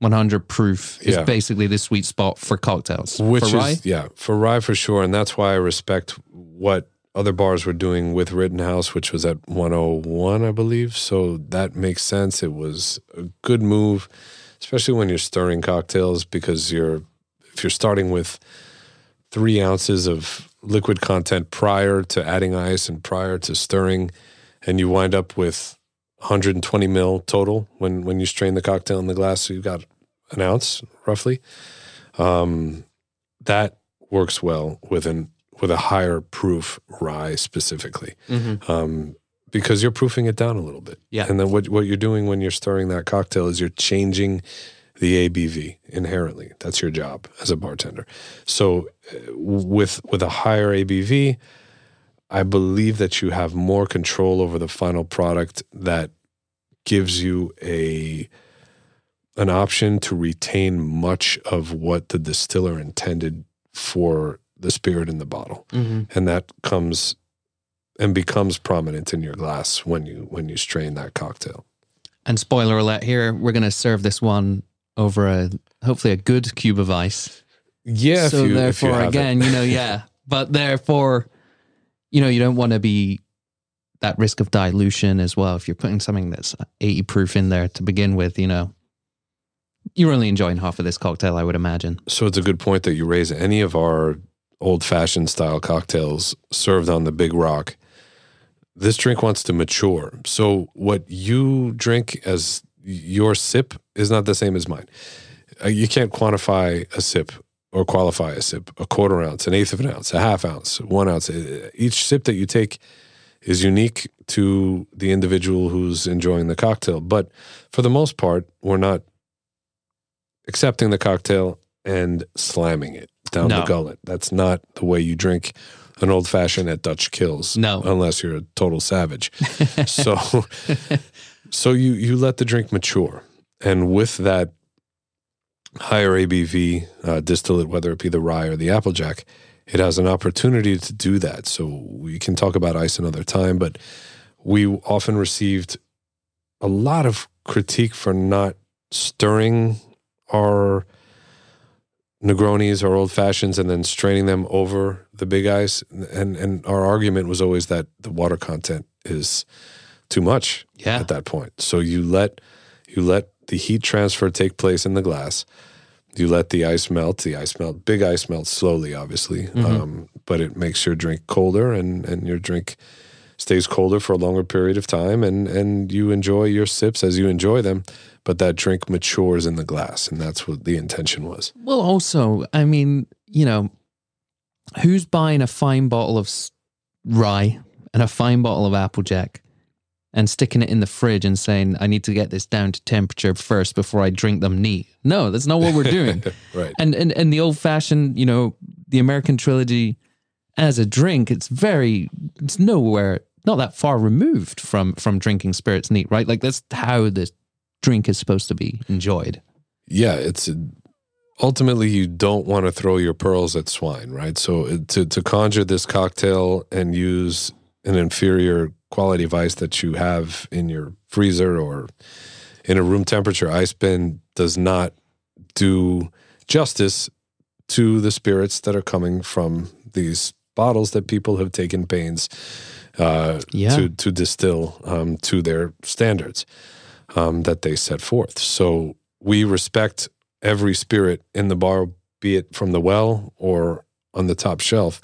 one hundred proof is yeah. basically the sweet spot for cocktails. Which for rye? Is, yeah, for rye for sure. And that's why I respect what other bars were doing with Rittenhouse, which was at one oh one, I believe. So that makes sense. It was a good move, especially when you're stirring cocktails, because you're if you're starting with three ounces of liquid content prior to adding ice and prior to stirring, and you wind up with one hundred twenty mil total when, when you strain the cocktail in the glass. So you've got an ounce roughly. Um, that works well with an with a higher proof rye specifically, mm-hmm. um, because you're proofing it down a little bit. Yeah. And then what what you're doing when you're stirring that cocktail is you're changing the A B V inherently. That's your job as a bartender. So with with a higher A B V. I believe that you have more control over the final product that gives you a an option to retain much of what the distiller intended for the spirit in the bottle. Mm-hmm. And that comes and becomes prominent in your glass when you when you strain that cocktail. And spoiler alert here, we're going to serve this one over a hopefully a good cube of ice. Yeah. So you, therefore, you again, it. you know, yeah. But therefore... You know, you don't want to be that risk of dilution as well. If you're putting something that's eighty proof in there to begin with, you know, you're only enjoying half of this cocktail, I would imagine. So it's a good point that you raise. Any of our old-fashioned style cocktails served on the big rock, this drink wants to mature. So what you drink as your sip is not the same as mine. You can't quantify a sip or qualify a sip, a quarter ounce, an eighth of an ounce, a half ounce, one ounce. Each sip that you take is unique to the individual who's enjoying the cocktail. But for the most part, we're not accepting the cocktail and slamming it down no. the gullet. That's not the way you drink an old-fashioned at Dutch Kills. No. Unless you're a total savage. so so you, you let the drink mature. And with that higher A B V uh, distillate, whether it be the rye or the Applejack, it has an opportunity to do that. So we can talk about ice another time, but we often received a lot of critique for not stirring our Negronis or old fashions and then straining them over the big ice. And and our argument was always that the water content is too much yeah. at that point. So you let you let the heat transfer take place in the glass. You let the ice melt, the ice melt, big ice melt slowly, obviously, mm-hmm. um, but it makes your drink colder, and, and your drink stays colder for a longer period of time, and, and you enjoy your sips as you enjoy them, but that drink matures in the glass, and that's what the intention was. Well, also, I mean, you know, who's buying a fine bottle of rye and a fine bottle of Applejack and sticking it in the fridge and saying, I need to get this down to temperature first before I drink them neat? No, that's not what we're doing. Right. And, and and the old-fashioned, you know, the American Trilogy as a drink, it's very, it's nowhere, not that far removed from, from drinking spirits neat, right? Like, that's how this drink is supposed to be enjoyed. Yeah, it's, a, ultimately, you don't want to throw your pearls at swine, right? So to, to conjure this cocktail and use an inferior quality of ice that you have in your freezer or in a room temperature ice bin does not do justice to the spirits that are coming from these bottles that people have taken pains uh, yeah. to, to distill um, to their standards um, that they set forth. So we respect every spirit in the bar, be it from the well or on the top shelf,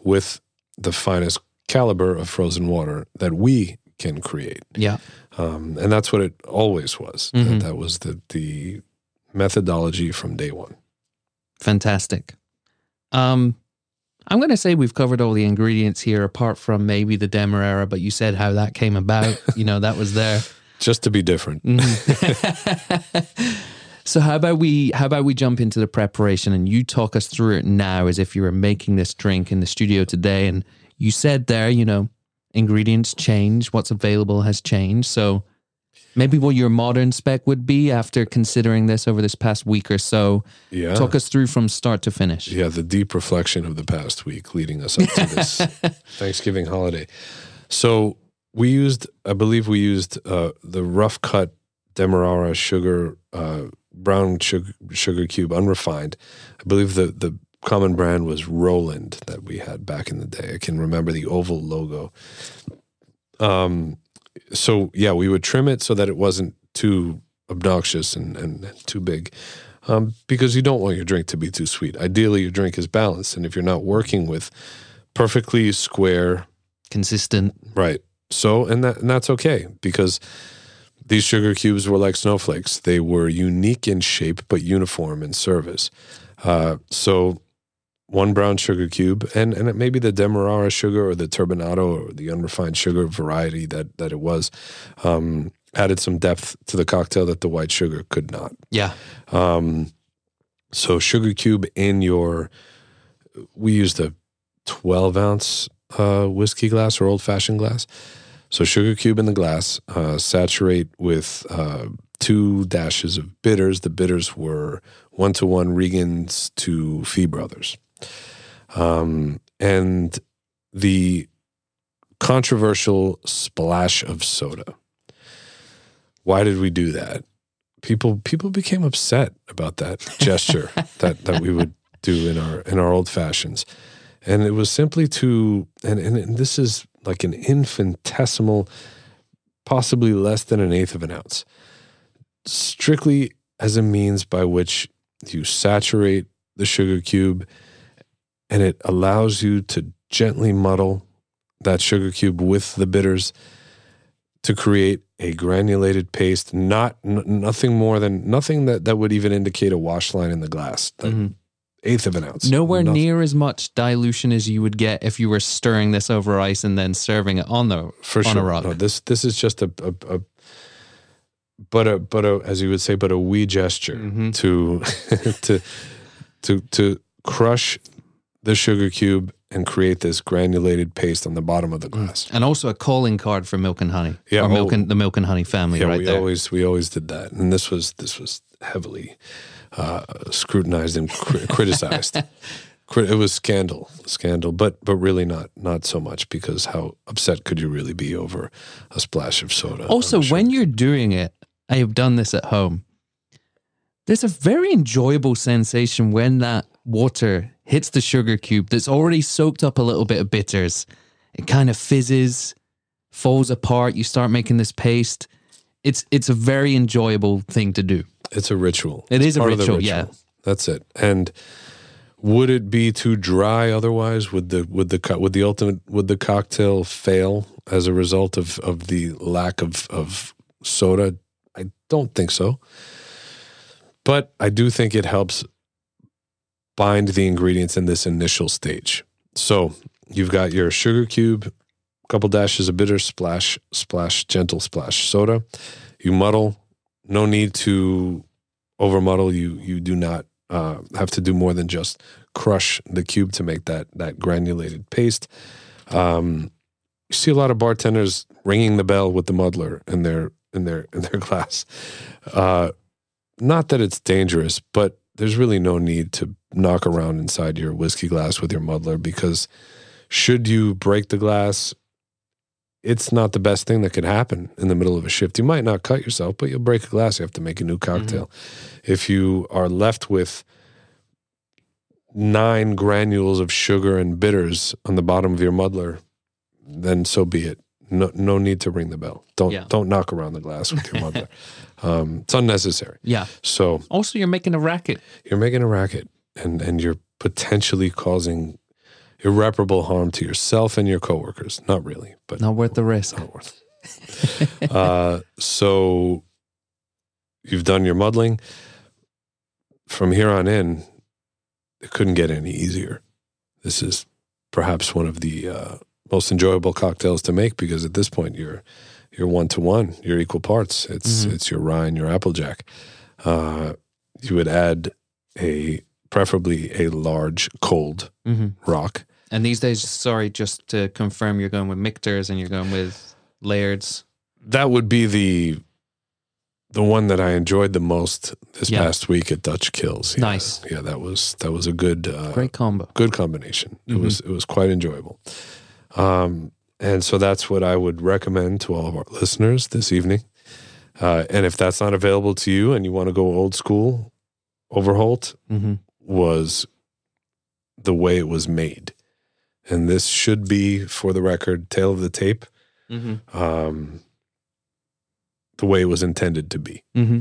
with the finest caliber of frozen water that we can create. Yeah. Um, and that's what it always was. Mm-hmm. That, that was the, the methodology from day one. Fantastic. Um, I'm going to say we've covered all the ingredients here, apart from maybe the Demerara, but you said how that came about. You know, that was there. Just to be different. Mm-hmm. So how about we how about we jump into the preparation, and you talk us through it now as if you were making this drink in the studio today. And you said there, you know, ingredients change, what's available has changed. So maybe what your modern spec would be after considering this over this past week or so. Yeah. Talk us through from start to finish. Yeah, the deep reflection of the past week leading us up to this Thanksgiving holiday. So we used, I believe we used uh, the rough cut Demerara sugar, uh, brown sugar, sugar cube, unrefined. I believe the the common brand was Roland that we had back in the day. I can remember the oval logo. Um, so yeah, we would trim it so that it wasn't too obnoxious and, and too big, um, because you don't want your drink to be too sweet. Ideally, your drink is balanced, and if you're not working with perfectly square, consistent, right? So and that and that's okay, because these sugar cubes were like snowflakes. They were unique in shape but uniform in service. Uh, so. One brown sugar cube, and, and it may be the Demerara sugar or the turbinado or the unrefined sugar variety that, that it was, um, added some depth to the cocktail that the white sugar could not. Yeah. Um, so sugar cube in your, we used a twelve ounce uh, whiskey glass or old-fashioned glass. So sugar cube in the glass, uh, saturate with uh, two dashes of bitters. The bitters were one-to-one Regan's to Fee Brothers. Um, and the controversial splash of soda. Why did we do that? People people became upset about that gesture that, that we would do in our in our old fashions. And it was simply to, and, and, and this is like an infinitesimal, possibly less than an eighth of an ounce, strictly as a means by which you saturate the sugar cube, and it allows you to gently muddle that sugar cube with the bitters to create a granulated paste. Not n- nothing more than nothing that, that would even indicate a wash line in the glass. That, mm-hmm. eighth of an ounce. Nowhere Nothing. near as much dilution as you would get if you were stirring this over ice and then serving it on the For on sure. a rock. No, this this is just a, a, a but a but a as you would say, but a wee gesture mm-hmm. to to to to crush the sugar cube and create this granulated paste on the bottom of the glass. And also a calling card for Milk and Honey. Yeah, or milk and, the Milk and Honey family. Yeah, right we there. always we always did that, and this was this was heavily uh, scrutinized and cri criticized. Crit it was scandal, scandal, but but really not not so much, because how upset could you really be over a splash of soda? Also, when you're doing it, I have done this at home. There's a very enjoyable sensation when that water hits the sugar cube that's already soaked up a little bit of bitters. It kind of fizzes, falls apart. You start making this paste. It's it's a very enjoyable thing to do. It's a ritual. It is a ritual, yeah. That's it. And would it be too dry otherwise? Would the would the would the ultimate would the cocktail fail as a result of of the lack of of soda? I don't think so. But I do think it helps bind the ingredients in this initial stage. So you've got your sugar cube, a couple dashes of bitter, splash, splash, gentle splash soda. You muddle. No need to over muddle. You you do not uh, have to do more than just crush the cube to make that that granulated paste. Um, you see a lot of bartenders ringing the bell with the muddler in their in their in their glass. Uh, not that it's dangerous, but there's really no need to knock around inside your whiskey glass with your muddler, because should you break the glass, it's not the best thing that could happen in the middle of a shift. You might not cut yourself, but you'll break a glass. You have to make a new cocktail. Mm-hmm. If you are left with nine granules of sugar and bitters on the bottom of your muddler, then so be it. No, no need to ring the bell. Don't yeah. don't knock around the glass with your muddler. Um, it's unnecessary. Yeah. So also, you're making a racket. You're making a racket, and and you're potentially causing irreparable harm to yourself and your coworkers. Not really, but not worth the risk. Not worth it. uh, so you've done your muddling. From here on in, it couldn't get any easier. This is perhaps one of the Uh, most enjoyable cocktails to make, because at this point you're you're one to one, you're equal parts. It's mm-hmm. it's your rye, your applejack. Uh, you would add a preferably a large cold mm-hmm. rock. And these days, sorry, just to confirm, you're going with Michter's and you're going with Laird's. That would be the the one that I enjoyed the most this yeah. past week at Dutch Kills. Yeah. Nice, yeah, that was that was a good uh, great combo, good combination. Mm-hmm. It was it was quite enjoyable. Um, and so that's what I would recommend to all of our listeners this evening. Uh, and if that's not available to you and you want to go old school, Overholt mm-hmm. was the way it was made. And this should be, for the record, tail of the tape, mm-hmm. um, the way it was intended to be. Mm-hmm.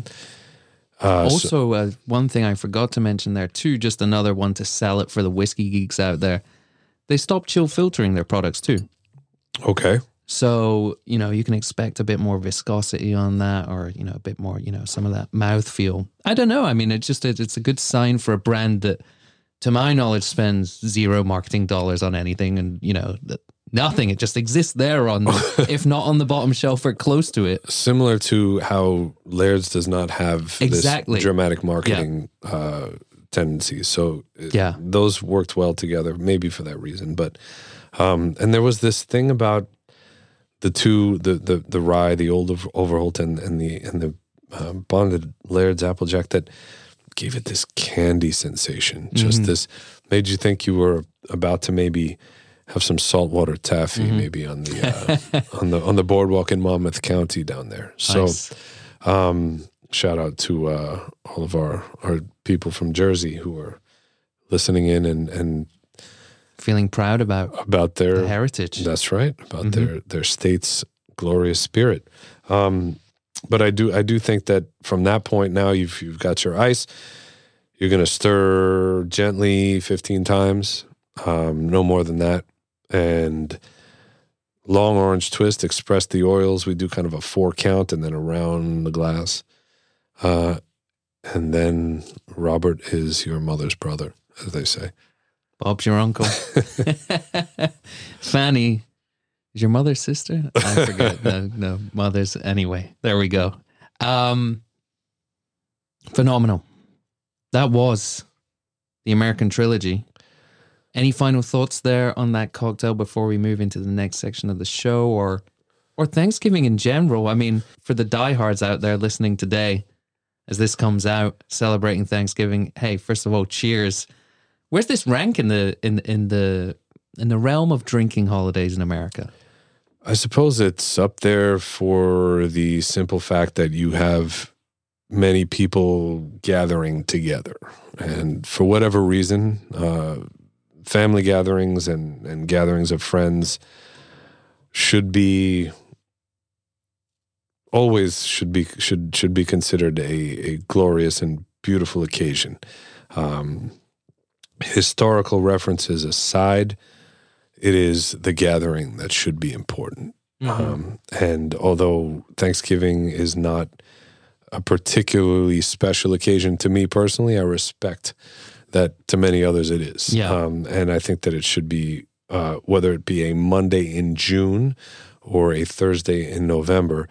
Uh, also, so, uh, one thing I forgot to mention there too, just another one to sell it for the whiskey geeks out there. They stopped chill filtering their products too. Okay. So, you know, you can expect a bit more viscosity on that, or, you know, a bit more, you know, some of that mouthfeel. I don't know. I mean, it's just, a, it's a good sign for a brand that, to my knowledge, spends zero marketing dollars on anything, and, you know, nothing. It just exists there on, the, if not on the bottom shelf or close to it. Similar to how Laird's does not have exactly. this dramatic marketing yeah. uh tendencies. So yeah. those worked well together, maybe for that reason. But, um, and there was this thing about the two, the, the, the rye, the Old Overholt and, and the, and the, uh, bonded Laird's Applejack, that gave it this candy sensation. Just mm-hmm. this made you think you were about to maybe have some saltwater taffy, mm-hmm. maybe on the, uh, on the, on the boardwalk in Monmouth County down there. So, nice. um, shout out to uh, all of our, our people from Jersey who are listening in and, and feeling proud about about their the heritage. That's right, about mm-hmm. their their state's glorious spirit. Um, but I do I do think that from that point now, you've you've got your ice. You're going to stir gently fifteen times, um, no more than that, and long orange twist. Express the oils. We do kind of a four count and then around the glass. Uh, and then Robert is your mother's brother, as they say. Bob's your uncle. Fanny is your mother's sister? I forget. No, no, mother's. Anyway, there we go. Um, phenomenal. That was the American Trilogy. Any final thoughts there on that cocktail before we move into the next section of the show, or or Thanksgiving in general? I mean, for the diehards out there listening today, as this comes out, celebrating Thanksgiving, hey, first of all, cheers. Where's this rank in the in in the in the realm of drinking holidays in America? I suppose it's up there for the simple fact that you have many people gathering together. And for whatever reason, uh, family gatherings and, and gatherings of friends should be always should be should should be considered a, a glorious and beautiful occasion. Um, historical references aside, it is the gathering that should be important. Mm-hmm. Um, and although Thanksgiving is not a particularly special occasion to me personally, I respect that to many others it is. Yeah. Um, and I think that it should be, uh, whether it be a Monday in June or a Thursday in November,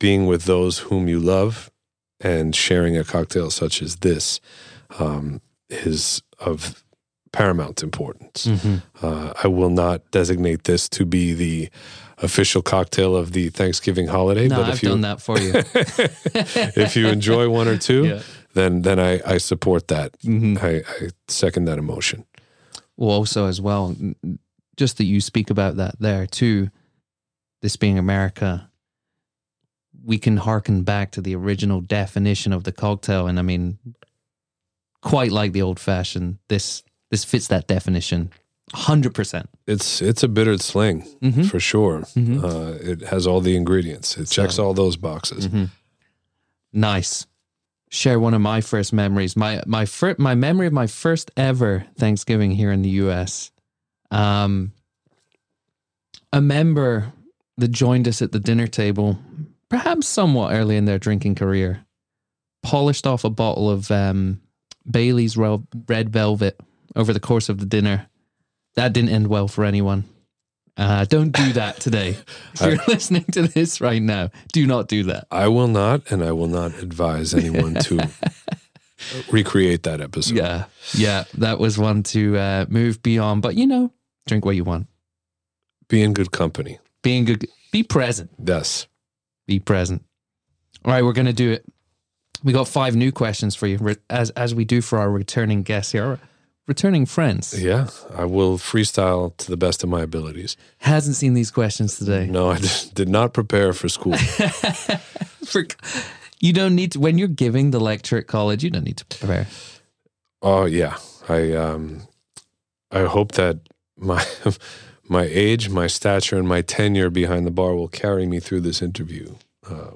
being with those whom you love and sharing a cocktail such as this um, is of paramount importance. Mm-hmm. Uh, I will not designate this to be the official cocktail of the Thanksgiving holiday. No, but I've if you, done that for you. If you enjoy one or two, yeah. then then I, I support that. Mm-hmm. I, I second that emotion. Well, also as well, just that you speak about that there too, this being America, we can hearken back to the original definition of the cocktail. And I mean, quite like the old-fashioned, this this fits that definition. one hundred percent. It's it's a bittered sling, mm-hmm. for sure. Mm-hmm. Uh, it has all the ingredients. It checks so, all those boxes. Mm-hmm. Nice. Share one of my first memories. My my fir- my memory of my first ever Thanksgiving here in the U S. Um, a member that joined us at the dinner table, perhaps somewhat early in their drinking career, polished off a bottle of um, Bailey's Red Velvet over the course of the dinner. That didn't end well for anyone. Uh, don't do that today. If you're I, listening to this right now, do not do that. I will not, and I will not advise anyone to recreate that episode. Yeah, yeah, that was one to uh, move beyond. But, you know, drink what you want. Be in good company. Be in good. Be present. Yes. Be present. All right, we're going to do it. We got five new questions for you, as as we do for our returning guests here. Returning friends. Yeah, I will freestyle to the best of my abilities. Hasn't seen these questions today. No, I did not prepare for school. for, you don't need to, when you're giving the lecture at college, you don't need to prepare. Oh, yeah. I um, I hope that my my age, my stature, and my tenure behind the bar will carry me through this interview. Uh,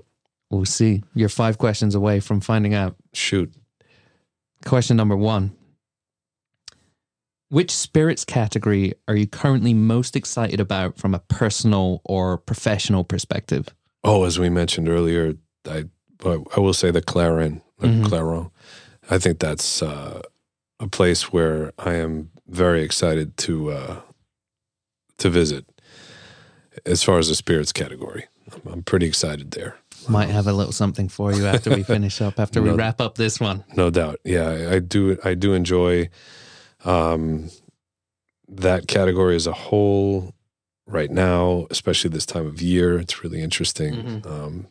we'll see. You're five questions away from finding out. Shoot. Question number one. Which spirits category are you currently most excited about from a personal or professional perspective? Oh, as we mentioned earlier, I I will say the Clarin, the mm-hmm. Clairon. I think that's uh, a place where I am very excited to uh, to visit. As far as the spirits category, I'm pretty excited there. Might have a little something for you after we finish up, after no, we wrap up this one. No doubt. Yeah, I do. I do enjoy. Um, that category as a whole right now, especially this time of year, it's really interesting. Mm-hmm. Um,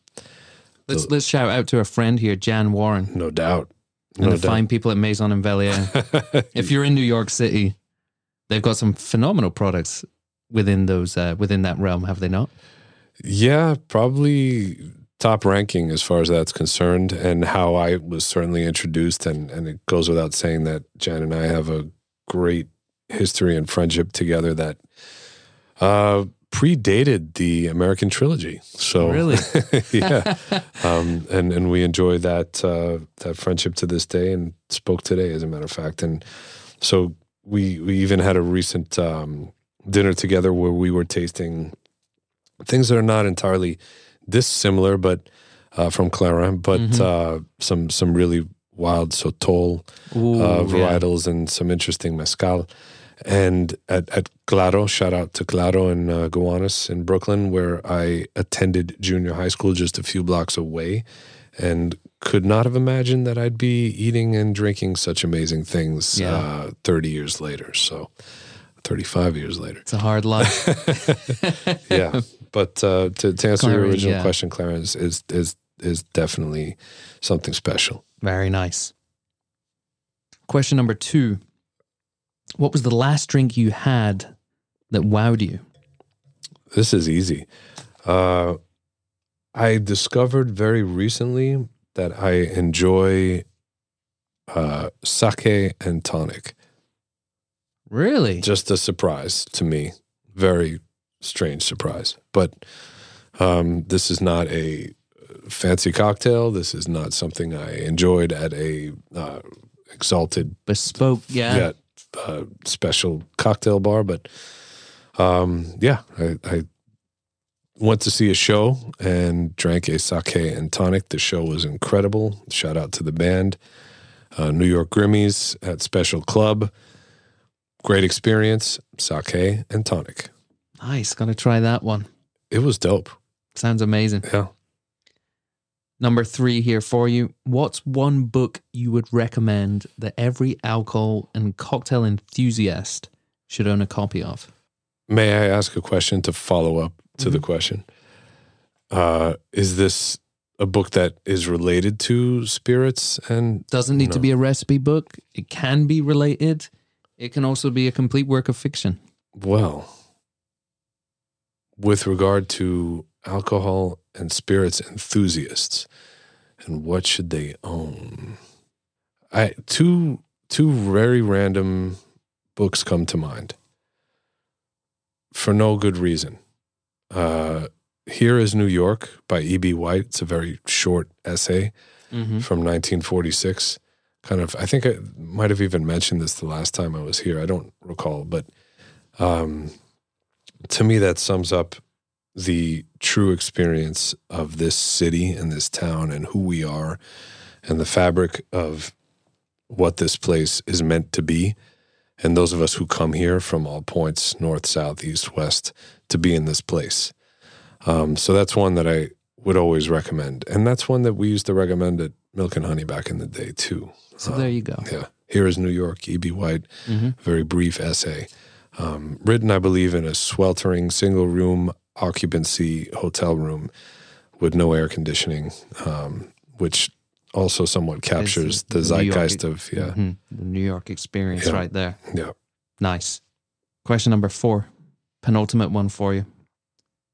let's the, let's shout out to a friend here, Jan Warren. No doubt. No and the doubt. Fine people at Maison and Vellier. If you're in New York City, they've got some phenomenal products within those, uh, within that realm, have they not? Yeah, probably top ranking as far as that's concerned, and how I was certainly introduced, and, and it goes without saying that Jan and I have a great history and friendship together that uh, predated the American Trilogy. So really, yeah, um, and and we enjoy that uh, that friendship to this day, and spoke today, as a matter of fact. And so we we even had a recent um, dinner together where we were tasting things that are not entirely dissimilar, but uh, from Clarin, but mm-hmm. uh, some some really wild Sotol Ooh, uh, varietals yeah. and some interesting mezcal. And at, at Claro, shout out to Claro in uh, Gowanus in Brooklyn, where I attended junior high school just a few blocks away, and could not have imagined that I'd be eating and drinking such amazing things yeah. uh, thirty years later. So thirty-five years later. It's a hard life. yeah. But uh, to, to answer Clarity, your original yeah. question, Clarence, is, is, is definitely something special. Very nice. Question number two. What was the last drink you had that wowed you? This is easy. Uh, I discovered very recently that I enjoy uh, sake and tonic. Really? Just a surprise to me. Very strange surprise. But um, this is not a fancy cocktail. This is not something I enjoyed at a uh, exalted... Bespoke, yeah. Yeah. Uh, special cocktail bar, but um, yeah, I, I went to see a show and drank a sake and tonic. The show was incredible. Shout out to the band, uh, New York Grimmies at Special Club. Great experience, sake and tonic. Nice, gotta try that one. It was dope. Sounds amazing. Yeah. Number three here for you. What's one book you would recommend that every alcohol and cocktail enthusiast should own a copy of? May I ask a question to follow up to mm-hmm. the question? Uh, is this a book that is related to spirits and... Doesn't need no. to be a recipe book. It can be related. It can also be a complete work of fiction. Well, with regard to alcohol and spirits enthusiasts, and what should they own? I two two very random books come to mind for no good reason. Uh, Here is New York by E B. White. It's a very short essay mm-hmm. from nineteen forty-six. Kind of, I think I might have even mentioned this the last time I was here. I don't recall, but um, to me that sums up the true experience of this city and this town and who we are and the fabric of what this place is meant to be. And those of us who come here from all points, north, south, east, west, to be in this place. Um, so that's one that I would always recommend. And that's one that we used to recommend at Milk and Honey back in the day too. So um, there you go. Yeah. Here is New York, E B. White, mm-hmm. very brief essay. Um, written, I believe, in a sweltering single room occupancy hotel room with no air conditioning, um, which also somewhat captures the, the zeitgeist York, of yeah mm-hmm, the New York experience yeah. right there. Yeah. Nice. Question number four, penultimate one for you.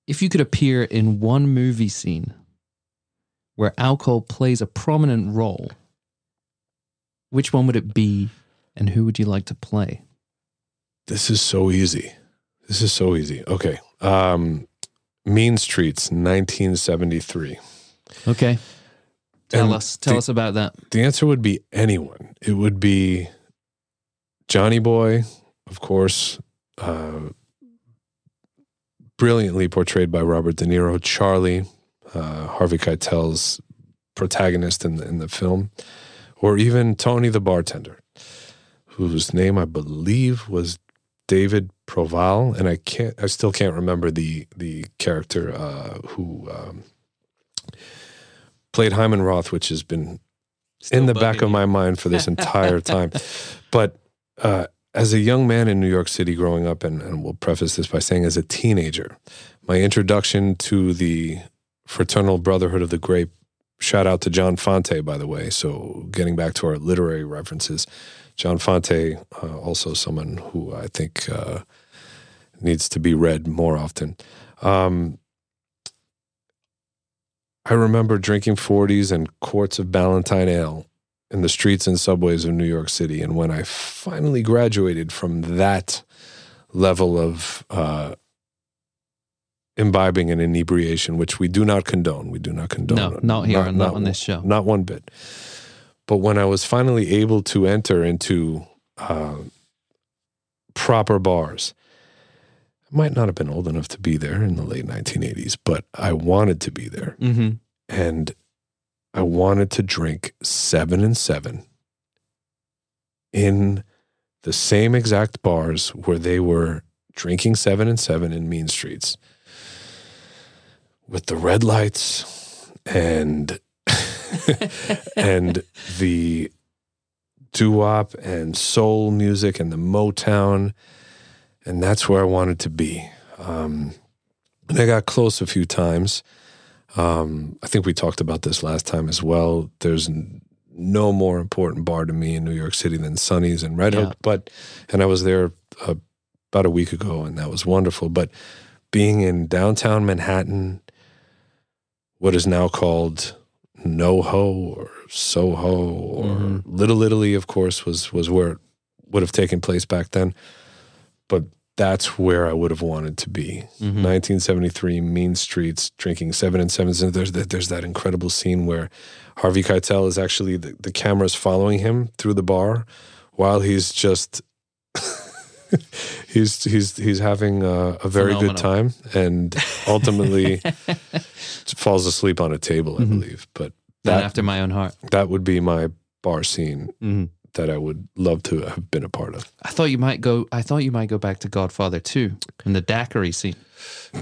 If you could appear in one movie scene where alcohol plays a prominent role, which one would it be and who would you like to play? This is so easy. This is so easy. Okay. Um, Mean Streets, nineteen seventy-three. Okay. Tell and us. Tell the, us about that. The answer would be anyone. It would be Johnny Boy, of course, uh, brilliantly portrayed by Robert De Niro, Charlie, uh, Harvey Keitel's protagonist in the, in the film, or even Tony the bartender, whose name I believe was David Proval, and I can't. I still can't remember the the character uh, who um, played Hyman Roth, which has been still in the back you. of my mind for this entire time. But uh, as a young man in New York City growing up, and, and we'll preface this by saying as a teenager, my introduction to the Fraternal Brotherhood of the Grape, shout out to John Fonte, by the way. So getting back to our literary references, John Fonte, uh, also someone who I think uh, needs to be read more often. Um, I remember drinking forties and quarts of Ballantine Ale in the streets and subways of New York City. And when I finally graduated from that level of uh, imbibing and inebriation, which we do not condone. We do not condone. No, not here, not, and not, not on this show. Not one bit. But when I was finally able to enter into uh, proper bars, I might not have been old enough to be there in the late nineteen eighties, but I wanted to be there. Mm-hmm. And I wanted to drink seven and seven in the same exact bars where they were drinking seven and seven in mean streets with the red lights and and the doo-wop and soul music and the Motown, and that's where I wanted to be. Um, and I got close a few times. Um, I think we talked about this last time as well. There's no more important bar to me in New York City than Sonny's and Red Hook. Yeah. But and I was there uh, about a week ago, and that was wonderful. But being in downtown Manhattan, what is now called NoHo or SoHo or mm-hmm. Little Italy, of course, was was where it would have taken place back then. But that's where I would have wanted to be. Mm-hmm. nineteen seventy-three, mean streets, drinking seven and sevens. There's, there's that incredible scene where Harvey Keitel is actually, the, the camera's following him through the bar while he's just, he's he's he's having a, a very Phenomenal. good time, and ultimately falls asleep on a table, I mm-hmm. believe. But that, and after my own heart. That would be my bar scene. Mm-hmm. That I would love to have been a part of. I thought you might go. I thought you might go back to Godfather two and the daiquiri scene.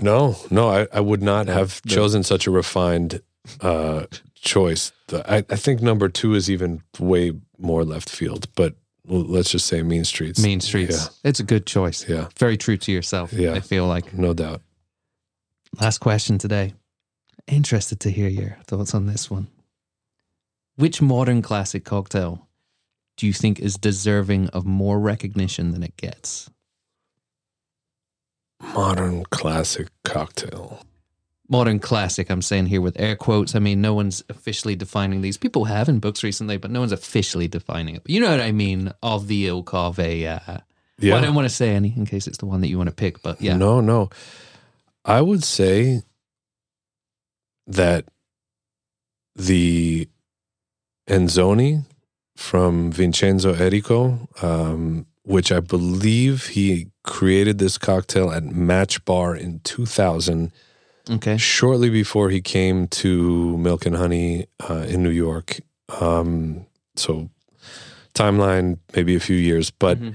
No, no, I, I would not have chosen such a refined uh, choice. The, I, I think number two is even way more left field. But let's just say mean streets. Mean streets. Yeah. It's a good choice. Yeah, very true to yourself. Yeah, I feel like no doubt. Last question today. Interested to hear your thoughts on this one. Which modern classic cocktail do you think is deserving of more recognition than it gets? Modern classic cocktail. Modern classic, I'm saying here with air quotes. I mean, no one's officially defining these. People have in books recently, but no one's officially defining it. But you know what I mean? Of the Il Cave. Uh, yeah. Well, I don't want to say any in case it's the one that you want to pick, but yeah. No, no. I would say that the Enzoni from Vincenzo Errico, um, which I believe he created this cocktail at Match Bar in two thousand. Okay. Shortly before he came to Milk and Honey uh, in New York. Um, so timeline, maybe a few years, but mm-hmm.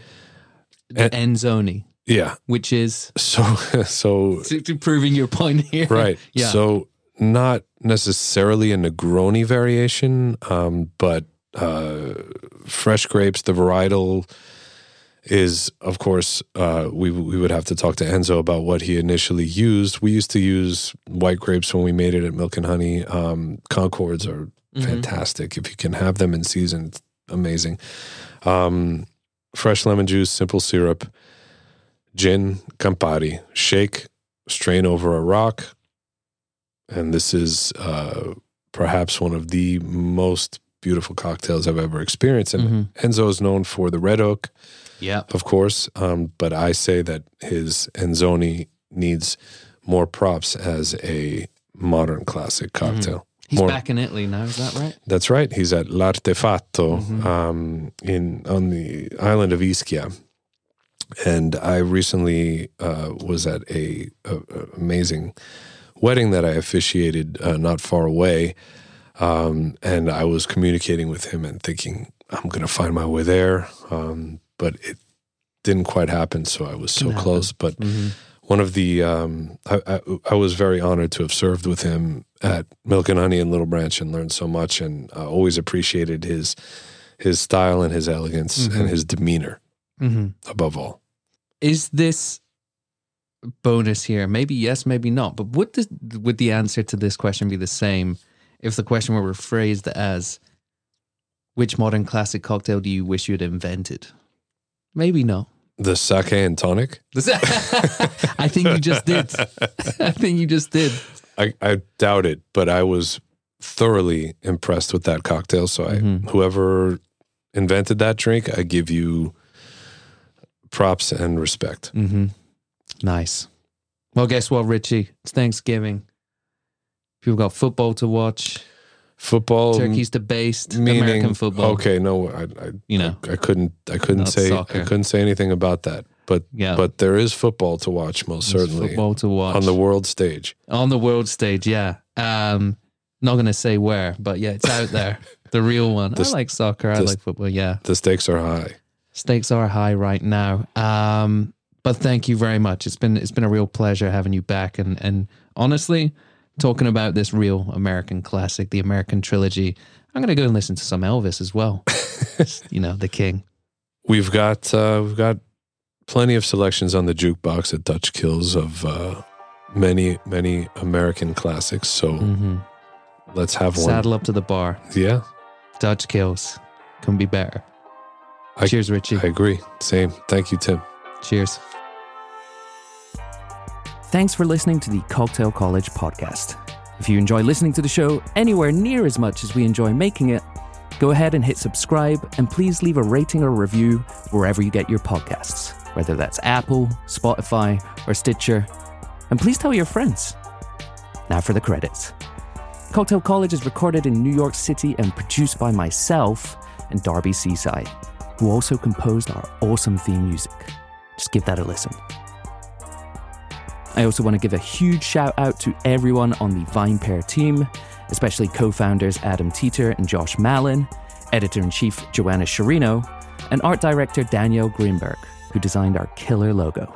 the Enzoni. Yeah. Which is so so proving your point here. Right. Yeah. So not necessarily a Negroni variation, um, but Uh, fresh grapes. The varietal is, of course, uh, we we would have to talk to Enzo about what he initially used. We used to use white grapes when we made it at Milk and Honey. Um, Concords are mm-hmm. fantastic. If you can have them in season, it's amazing. Um, fresh lemon juice, simple syrup, gin, Campari, shake, strain over a rock. And this is uh, perhaps one of the most beautiful cocktails I've ever experienced. And mm-hmm. Enzo is known for the Red Oak, yeah, of course. Um, but I say that his Enzoni needs more props as a modern classic cocktail. Mm-hmm. He's more, back in Italy now, is that right? That's right. He's at L'Artefatto mm-hmm. um, in on the island of Ischia. And I recently uh, was at a, a, a amazing wedding that I officiated uh, not far away. Um, and I was communicating with him and thinking, I'm going to find my way there. Um, but it didn't quite happen, so I was so no. close. But mm-hmm. one of the, um, I, I, I was very honored to have served with him at Milk and Honey in Little Branch and learned so much, and I always appreciated his, his style and his elegance mm-hmm. and his demeanor mm-hmm. above all. Is this bonus here? Maybe yes, maybe not. But what does, would the answer to this question be the same if the question were rephrased as, which modern classic cocktail do you wish you'd invented? Maybe not. The sake and tonic? I think you just did. I think you just did. I, I doubt it, but I was thoroughly impressed with that cocktail. So I, mm-hmm. whoever invented that drink, I give you props and respect. Mm-hmm. Nice. Well, guess what, Richie? It's Thanksgiving. People got football to watch. Football, turkeys to baste. Meaning, American football. Okay, no, I, I you know, I, I couldn't, I couldn't say, soccer. I couldn't say anything about that. But yeah. but there is football to watch, most There's certainly. Football to watch on the world stage. On the world stage, yeah. Um, Not going to say where, but yeah, it's out there. The real one. The, I like soccer. The, I like football. Yeah. The stakes are high. Stakes are high right now. Um, but thank you very much. It's been, it's been a real pleasure having you back. And, and honestly, talking about this real American classic, the American Trilogy, I'm going to go and listen to some Elvis as well. You know, the king. We've got, uh, we've got plenty of selections on the jukebox at Dutch Kills of, uh, many, many American classics. So mm-hmm. let's have one. Saddle up to the bar. Yeah. Dutch Kills. Couldn't be better. I, Cheers, Richie. I agree. Same. Thank you, Tim. Cheers. Thanks for listening to the Cocktail College podcast. If you enjoy listening to the show anywhere near as much as we enjoy making it, go ahead and hit subscribe, and please leave a rating or review wherever you get your podcasts, whether that's Apple, Spotify, or Stitcher. And please tell your friends. Now for the credits. Cocktail College is recorded in New York City and produced by myself and Darby Seaside, who also composed our awesome theme music. Just give that a listen. I also want to give a huge shout out to everyone on the VinePair team, especially co-founders Adam Teeter and Josh Malin, editor-in-chief Joanna Sherino, and art director Danielle Greenberg, who designed our killer logo.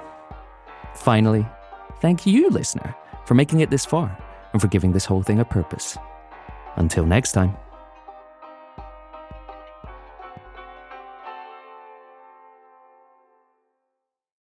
Finally, thank you, listener, for making it this far and for giving this whole thing a purpose. Until next time.